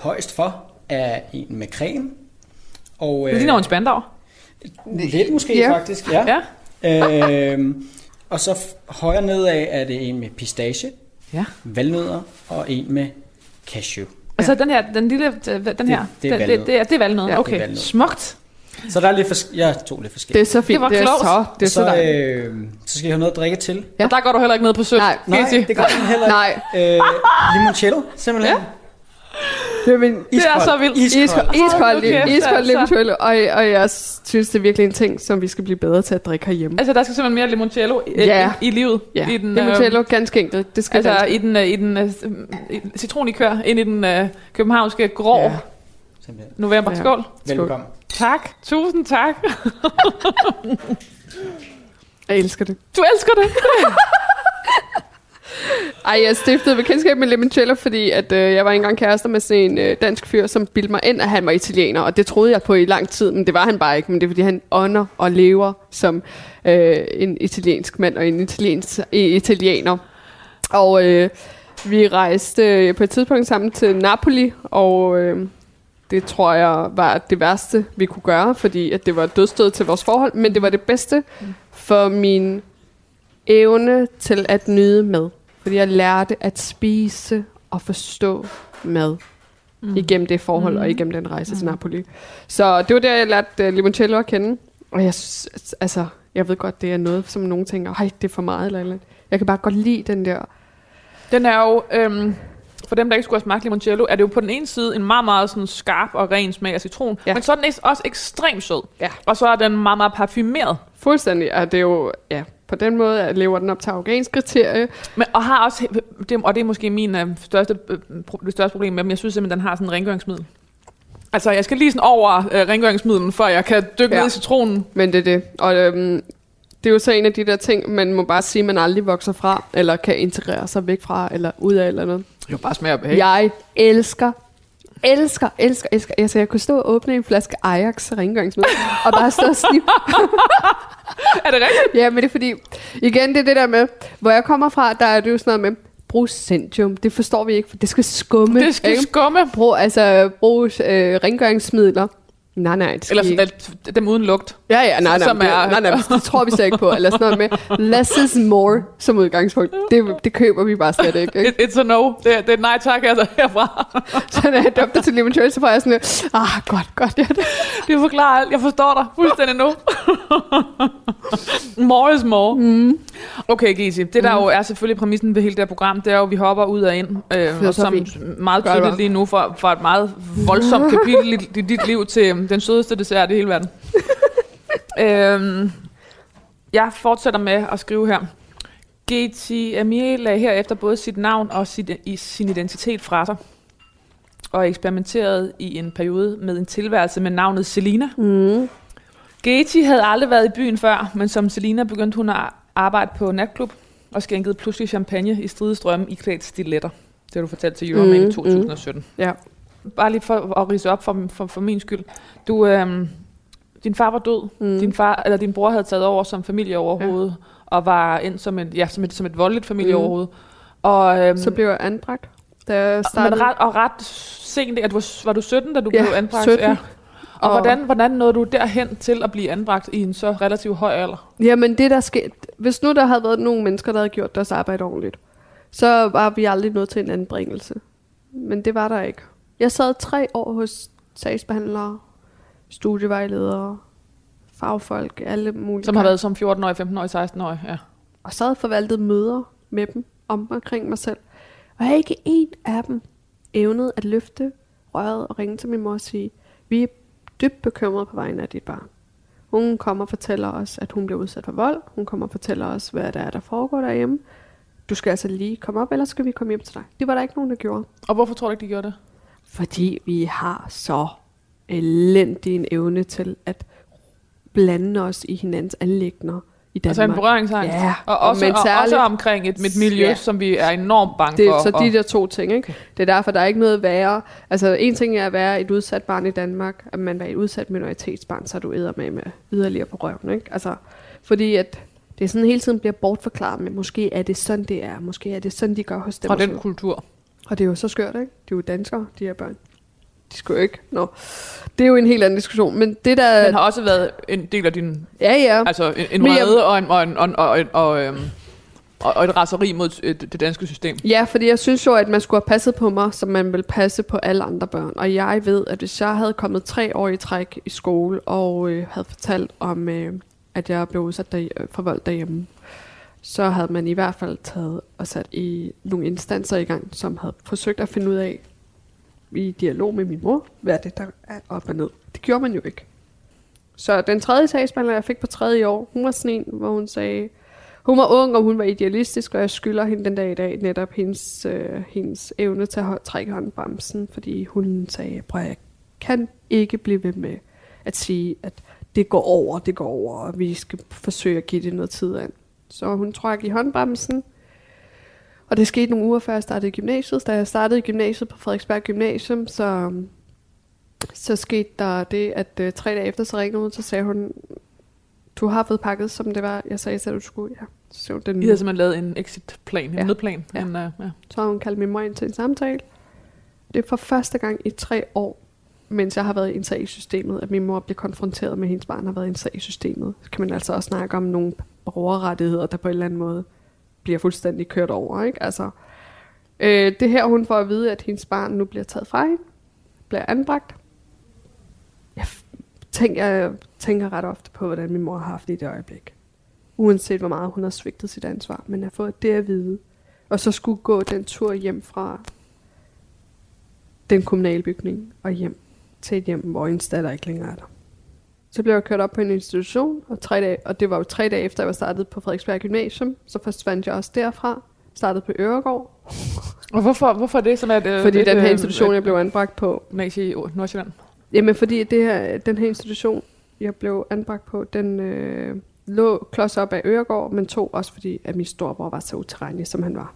højst for, er en med creme. Og, det ligner jo en spandau. Lidt måske faktisk, ja. Og så højere nedad er det en med pistache, valnødder og en med cashew. Altså ja. den her. Det er valnød. Ja, okay. Det er smukt. Så der er lidt jeg tog lidt forskelligt. Det er så fint. Det var klogt. Det er så så skal jeg have noget at drikke til. Ja. Og der går du heller ikke ned på sødt. Nej, det går den heller ikke. Nej. Limoncello, simpelthen. Ja. Det er min iskold. Det er så vildt. Iskold limoncello. Og jeg synes, det er virkelig en ting, som vi skal blive bedre til at drikke herhjemme. Altså, der skal simpelthen mere limoncello i livet. Ja, i den, limoncello, ganske enkelt. Det skal altså ganske. I den citronikør, ind i den københavnske grå november. Ja. Skål. Velkommen. Tak. Tusind tak. Jeg elsker det. Du elsker det? Ej, jeg stiftede bekendtskab med limoncello, fordi at, jeg var engang kærester med sådan en dansk fyr, som bildte mig ind, at han var italiener. Og det troede jeg på i lang tid, men det var han bare ikke. Men det er, fordi han ånder og lever som en italiensk mand og en italiener. Og vi rejste på et tidspunkt sammen til Napoli, og det tror jeg var det værste, vi kunne gøre, fordi at det var dødsstød til vores forhold. Men det var det bedste for min evne til at nyde mad. Fordi jeg lærte at spise og forstå mad igennem det forhold og igennem den rejse til Napoli. Så det var der, jeg lærte limoncello at kende. Og jeg synes, altså, jeg ved godt, det er noget, som nogen tænker, hej, det er for meget eller jeg kan bare godt lide den der. Den er jo, for dem, der ikke skulle have smagt limoncello, er det jo på den ene side en meget, meget sådan skarp og ren smag af citron. Ja. Men så er den også ekstremt sød. Ja. Og så er den meget, meget parfumeret. Fuldstændig, og det er jo, på den måde lever den op til afghansk kriterie. Men, og har også, og det er måske min største problem med dem, jeg synes simpelthen, den har sådan en rengøringsmiddel. Altså, jeg skal lige sådan over rengøringsmiddelen, før jeg kan dykke ned i citronen. Men det er det. Og det er jo så en af de der ting, man må bare sige, man aldrig vokser fra, eller kan integrere sig væk fra, eller ud af, eller noget. Det er jo bare smag og behag. Jeg elsker. Altså, jeg kunne stå og åbne en flaske Ajax rengøringsmiddel, og bare stå og snippe. Er det rigtigt? Ja, men det er fordi, igen, det er det der med, hvor jeg kommer fra, der er det jo sådan noget med, brug Centium, det forstår vi ikke, for det skal skumme. Det skal skumme. Brug rengøringsmidler. Nej, det skal eller dem uden lugt. Ja, nej, det tror vi slet ikke på. Eller sådan noget med, less is more som udgangspunkt. Det køber vi bare slet ikke. It's a no. Det er nej tak, altså herfra. Så da jeg døbte til limoncello, så får jeg sådan et, godt. Det forklarer alt. Jeg forstår dig fuldstændig nu. More is more. Mm. Okay, Geeti. Det der jo er selvfølgelig præmissen ved hele det her program, det er jo, vi hopper ud og ind. Og som meget tydeligt lige nu for et meget voldsomt kapitel i dit liv til den sødeste dessert i hele verden. Jeg fortsætter med at skrive her. Geeti Amiri lagde herefter både sit navn og sin identitet fra sig, og eksperimenterede i en periode med en tilværelse med navnet Selina. Geeti havde aldrig været i byen før, men som Selina begyndte hun at arbejde på natklub, og skænkede pludselig champagne i stridestrømme i klædt stiletter. Det har du fortalt til Euroman i 2017. Ja. Bare lige for at ridse op for min skyld. Din far var død. Din bror havde taget over som familieoverhoved, og var ind som et voldeligt familieoverhoved. Og så blev jeg anbragt. Da jeg startede. Ret sent, at var du 17, da du blev anbragt. 17. Ja. Og hvordan nåede du derhen til at blive anbragt i en så relativt høj alder? Jamen det der skete, hvis nu der havde været nogle mennesker, der havde gjort deres arbejde ordentligt, så var vi aldrig nået til en anbringelse. Men det var der ikke. Jeg sad 3 år hos sagsbehandlere, studievejledere, fagfolk, alle mulige. Som har været som 14-årig, 15-årig, 16-årig, ja. Og sad og forvaltede møder med dem omkring mig selv. Og jeg ikke en af dem evnede at løfte røret og ringe til min mor og sige, vi er dybt bekymrede på vegne af dit barn. Hun kommer og fortæller os, at hun blev udsat for vold. Hun kommer og fortæller os, hvad der er, der foregår derhjemme. Du skal altså lige komme op, ellers skal vi komme hjem til dig. Det var der ikke nogen, der gjorde. Og hvorfor tror du ikke, de gjorde det? Fordi vi har så elendig en evne til at blande os i hinandens anliggender i Danmark. Altså en berøringsangst. Ja. Og også omkring et miljø, ja, som vi er enormt bange for. Så de der to ting, ikke? Det er derfor, der er ikke noget værre. Altså en ting er at være et udsat barn i Danmark, at man er et udsat minoritetsbarn, så er du eddermame yderligere på røven, ikke? Altså, fordi at det sådan hele tiden bliver bortforklaret, men måske er det sådan, det er. Måske er det sådan, de gør hos dem. Og den kultur. Og det er jo så skørt, ikke? Det er jo danskere, de her børn. De skulle ikke. Nå. Det er jo en helt anden diskussion. Men det der... Men har også været en del af din... Ja, ja. Altså en vrede og et raseri mod det danske system. Ja, fordi jeg synes jo, at man skulle have passet på mig, som man ville passe på alle andre børn. Og jeg ved, at hvis jeg havde kommet 3 år i træk i skole, og havde fortalt om... at jeg blev udsat for vold derhjemme, så havde man i hvert fald taget og sat i nogle instanser i gang, som havde forsøgt at finde ud af, i dialog med min mor, hvad det der er op og ned. Det gjorde man jo ikke. Så den 3. sagsbehandler, jeg fik på 3. år, hun var sådan en, hvor hun sagde, hun var ung, og hun var idealistisk, og jeg skylder hende den dag i dag netop hendes evne til at trække håndbremsen, fordi hun sagde, prøv at jeg kan ikke blive ved med at sige, at det går over, og vi skal forsøge at give det noget tid an. Så hun trak i håndbremsen, og det skete nogle uger før jeg startede i gymnasiet. Da jeg startede i gymnasiet på Frederiksberg Gymnasium, så skete der det, at 3 dage efter, så ringede hun, så sagde hun, du har fået pakket, som det var, jeg sagde, at du skulle, ja. Så den... I havde simpelthen lavet en exit-plan, en nødplan. Ja. Ja. Så har hun kaldt min mor ind til en samtale. Det er for første gang i 3 år, mens jeg har været i en sag i systemet, at min mor bliver konfronteret med, at hendes barn har været i en sag i systemet, så kan man altså også snakke om nogle borgerrettigheder, der på en eller anden måde bliver fuldstændig kørt over, ikke? Altså, det her, hun får at vide, at hendes barn nu bliver taget fra hende, bliver anbragt. Jeg tænker ret ofte på, hvordan min mor har haft det i det øjeblik. Uanset hvor meget hun har svigtet sit ansvar, men at få det at vide, og så skulle gå den tur hjem fra den kommunale bygning og hjem til et hjem, hvor en datter ikke længere er der. Så blev jeg kørt op på en institution, og det var jo 3 dage efter, jeg var startet på Frederiksberg Gymnasium, så forsvandt jeg også derfra, startede på Øregård. Og hvorfor det? Sådan at, fordi den her institution, jeg blev anbragt på... Gymnasiet i Nordsjælland? Jamen, fordi den her institution, jeg blev anbragt på, den lå klods op af Øregård, men tog også fordi, at min storebror var så uterrenlig, som han var.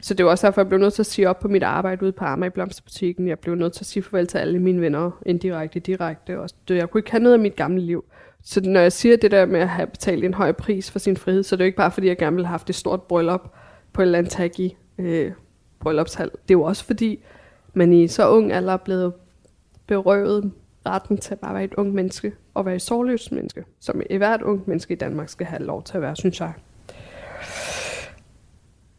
Så det var også derfor, jeg blev nødt til at sige op på mit arbejde ude på Amager i blomsterbutikken. Jeg blev nødt til at sige farvel til alle mine venner, indirekte. Og jeg kunne ikke have noget af mit gamle liv. Så når jeg siger det der med at have betalt en høj pris for sin frihed, så er det jo ikke bare, fordi jeg gerne ville have haft et stort bryllup på en eller anden taggy bryllupshal. Det er jo også fordi, man i så ung alder er blevet berøvet retten til at bare være et ungt menneske og være et sorgløst menneske, som hvert ungt menneske i Danmark skal have lov til at være, synes jeg.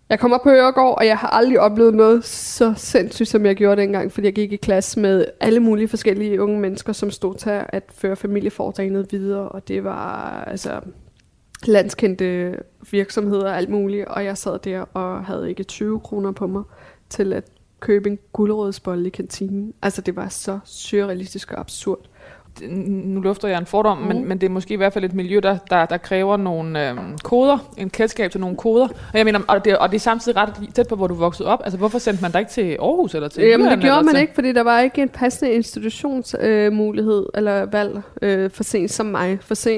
Jeg kom op på Øregård, og jeg har aldrig oplevet noget så sindssygt, som jeg gjorde dengang, fordi jeg gik i klasse med alle mulige forskellige unge mennesker, som stod til at føre familieforetagendet videre, og det var altså landskendte virksomheder og alt muligt, og jeg sad der og havde ikke 20 kroner på mig til at købe en gulerodsbolle i kantinen. Altså det var så surrealistisk og absurd. Nu lufter jeg en fordom, men det er måske i hvert fald et miljø, der kræver nogle koder, en kendskab til nogle koder. Og jeg mener, og det er samtidig ret tæt på, hvor du voksede op. Altså, hvorfor sendte man dig ikke til Aarhus eller til Jylland? Jamen, det gjorde man ikke, fordi der var ikke en passende institutionsmulighed eller valg for sent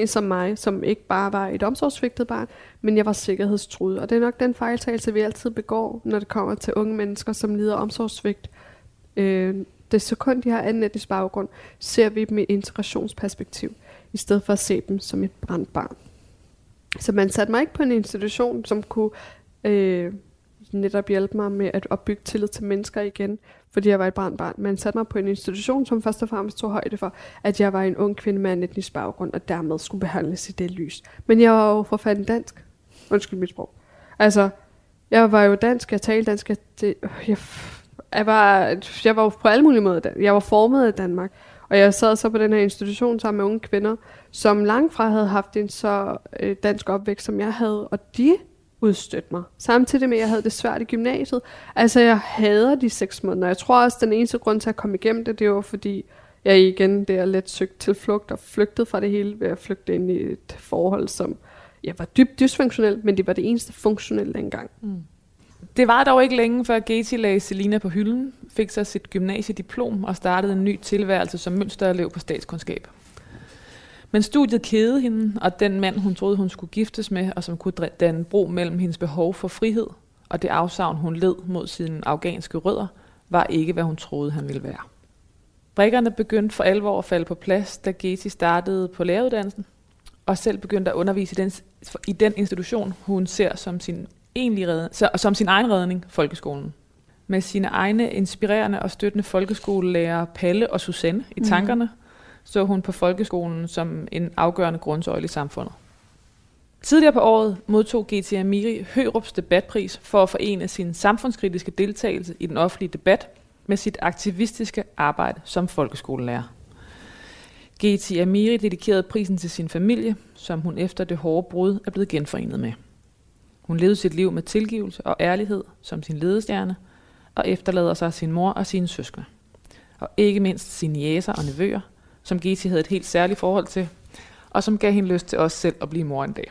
som mig, som ikke bare var et omsorgsvigtet barn, men jeg var sikkerhedstruet. Og det er nok den fejltagelse, vi altid begår, når det kommer til unge mennesker, som lider omsorgsvigt. Det sekund, de har anden etnisk baggrund, ser vi dem i et integrationsperspektiv, i stedet for at se dem som et brændt barn. Så man satte mig ikke på en institution, som kunne netop hjælpe mig med at opbygge tillid til mennesker igen, fordi jeg var et brændt barn. Man satte mig på en institution, som først og fremmest tog højde for, at jeg var en ung kvinde med anden etnisk baggrund, og dermed skulle behandles i det lys. Men jeg var jo for fanden dansk. Undskyld mit sprog. Altså, jeg var jo dansk, jeg talte dansk, jeg var jo på alle mulige måder. Jeg var formet af Danmark. Og jeg sad så på den her institution sammen med unge kvinder, som langt fra havde haft en så dansk opvækst, som jeg havde. Og de udstødte mig. Samtidig med, at jeg havde det svært i gymnasiet. Altså, jeg hader de 6 måneder. Jeg tror også, den eneste grund til at komme igennem det var, fordi jeg igen der let søgte til flugt og flygtede fra det hele ved at flygte ind i et forhold, som jeg var dybt dysfunktionel, men det var det eneste funktionelle dengang. Mm. Det var dog ikke længe før Geeti lagde Selina på hylden, fik sig sit gymnasiediplom og startede en ny tilværelse som mønsterelev på statskundskab. Men studiet kædede hende, og den mand, hun troede, hun skulle giftes med, og som kunne danne bro mellem hendes behov for frihed, og det afsavn, hun led mod sine afghanske rødder, var ikke, hvad hun troede, han ville være. Brikkerne begyndte for alvor at falde på plads, da Geeti startede på læreruddannelsen, og selv begyndte at undervise i den institution, hun ser som sin egen redning, folkeskolen. Med sine egne inspirerende og støttende folkeskolelærere Palle og Susanne i tankerne, så hun på folkeskolen som en afgørende grundsøjle i samfundet. Tidligere på året modtog Geeti Amiri Hørups debatpris for at forene sin samfundskritiske deltagelse i den offentlige debat med sit aktivistiske arbejde som folkeskolelærer. Geeti Amiri dedikerede prisen til sin familie, som hun efter det hårde brud er blevet genforenet med. Hun levede sit liv med tilgivelse og ærlighed som sin ledestjerne, og efterlader sig sin mor og sine søskende. Og ikke mindst sine jæser og nevøer, som Geeti havde et helt særligt forhold til, og som gav hende lyst til også selv at blive mor en dag.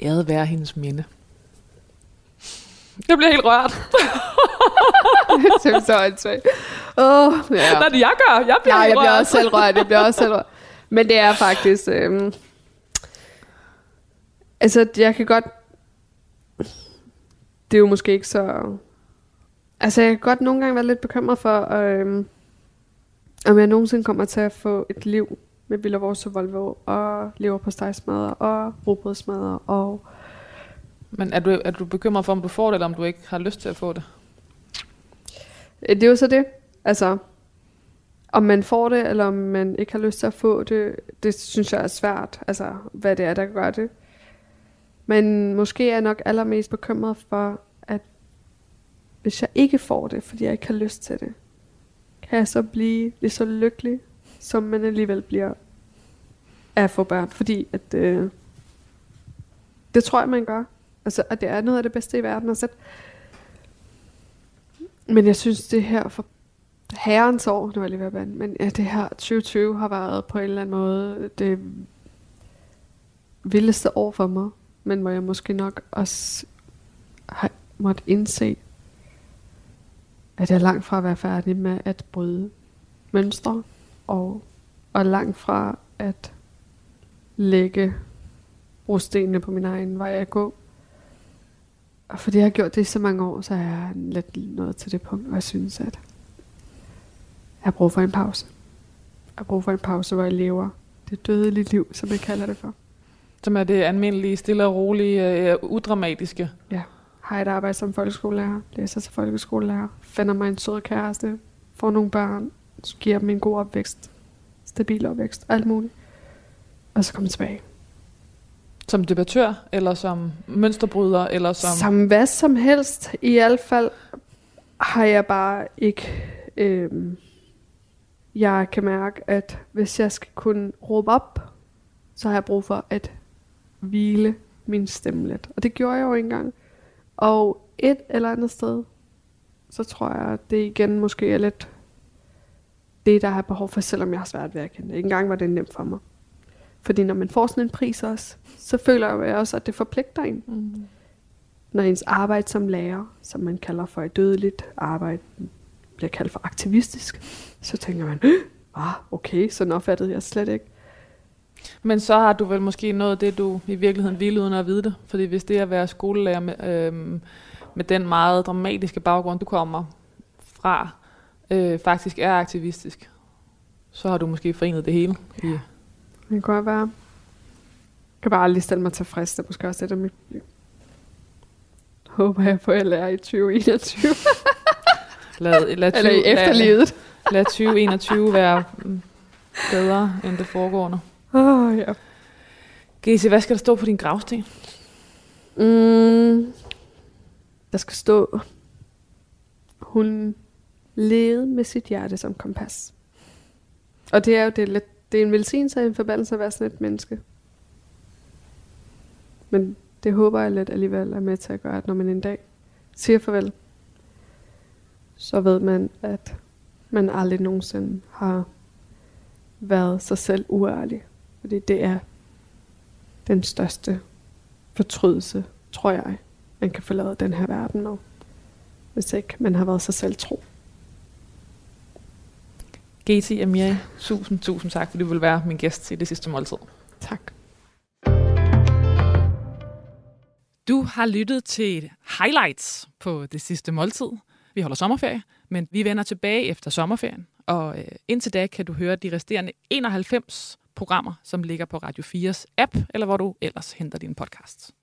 Æret være hendes minde. Jeg bliver helt rørt. Det er så altid. Ja. Når det jeg gør, jeg bliver også selv rørt. Men det er faktisk... altså, jeg kan godt... Det er jo måske ikke så... Altså, jeg kan godt nogle gange være lidt bekymret for, om jeg nogensinde kommer til at få et liv med billervors og Volvo og leverpostejsmadder og rugbrødsmadder og... Men er du bekymret for, om du får det, eller om du ikke har lyst til at få det? Det er jo så det. Altså, om man får det, eller om man ikke har lyst til at få det, det synes jeg er svært. Altså, hvad det er, der gør det. Men måske er jeg nok allermest bekymret for, at hvis jeg ikke får det, fordi jeg ikke har lyst til det, kan jeg så blive lige så lykkelig, som man alligevel bliver af at få børn. Fordi at, det tror jeg, man gør. Altså, og det er noget af det bedste i verden at sætte. Men jeg synes, det her for herrens år, nu var jeg lige ved at bande, men ja, det her 2020 har været på en eller anden måde det vildeste år for mig. Men hvor jeg måske nok også har måtte indse, at jeg er langt fra at være færdig med at bryde mønstre, og langt fra at lægge brostenene på min egen vej at gå. Og fordi jeg har gjort det i så mange år, så er jeg lidt nået til det punkt, hvor jeg synes, at jeg har brug for en pause. Jeg har brug for en pause, hvor jeg lever det dødelige liv, som jeg kalder det for. Som er det almindelige, stille og rolige, udramatiske. Ja. Har et arbejde som folkeskolelærer, læser til folkeskolelærer, finder mig en sød kæreste, får nogle børn, giver dem en god opvækst, stabil opvækst, alt muligt. Og så kommer tilbage. Som debattør, eller som mønsterbryder, eller som... Som hvad som helst. I hvert fald har jeg bare ikke... jeg kan mærke, at hvis jeg skal kunne råbe op, så har jeg brug for at hvile min stemme lidt. Og det gjorde jeg jo engang. Og et eller andet sted, så tror jeg, at det igen måske er lidt det, der har behov for, selvom jeg har svært ved at kende det. Ikke engang var det nemt for mig. Fordi når man får sådan en pris også, så føler jeg også, at det forpligter en. Mm. Når ens arbejde som lærer, som man kalder for et dødeligt arbejde, bliver kaldt for aktivistisk, så tænker man, okay, sådan opfattede jeg slet ikke. Men så har du vel måske noget det, du i virkeligheden ville uden at vide det. Fordi hvis det at være skolelærer med den meget dramatiske baggrund, du kommer fra, faktisk er aktivistisk, så har du måske forenet det hele. Ja. Det kan godt være. Jeg kan bare aldrig stille mig tilfreds, det måske også det, der mit liv. Håber jeg på, at jeg lærer i 2021. Eller i efterlivet. Lad 2021 være bedre end det foregående. Ja. Geeti, hvad skal der stå på din gravsten? Der skal stå, hun levede med sit hjerte som kompas. Og det er jo det er en velsignelse og en forbandelse at være sådan et menneske. Men det håber jeg lidt alligevel er med til at gøre, at når man en dag siger farvel, så ved man, at man aldrig nogensinde har været sig selv uærlig. Fordi det er den største fortrydelse, tror jeg, man kan forlade den her verden med, hvis ikke man har været sig selv tro. Geeti Amiri, tusind tak, fordi du vil være min gæst i Det Sidste Måltid. Tak. Du har lyttet til highlights på Det Sidste Måltid. Vi holder sommerferie, men vi vender tilbage efter sommerferien. Og indtil da kan du høre de resterende 91 programmer, som ligger på Radio 4's app, eller hvor du ellers henter din podcast.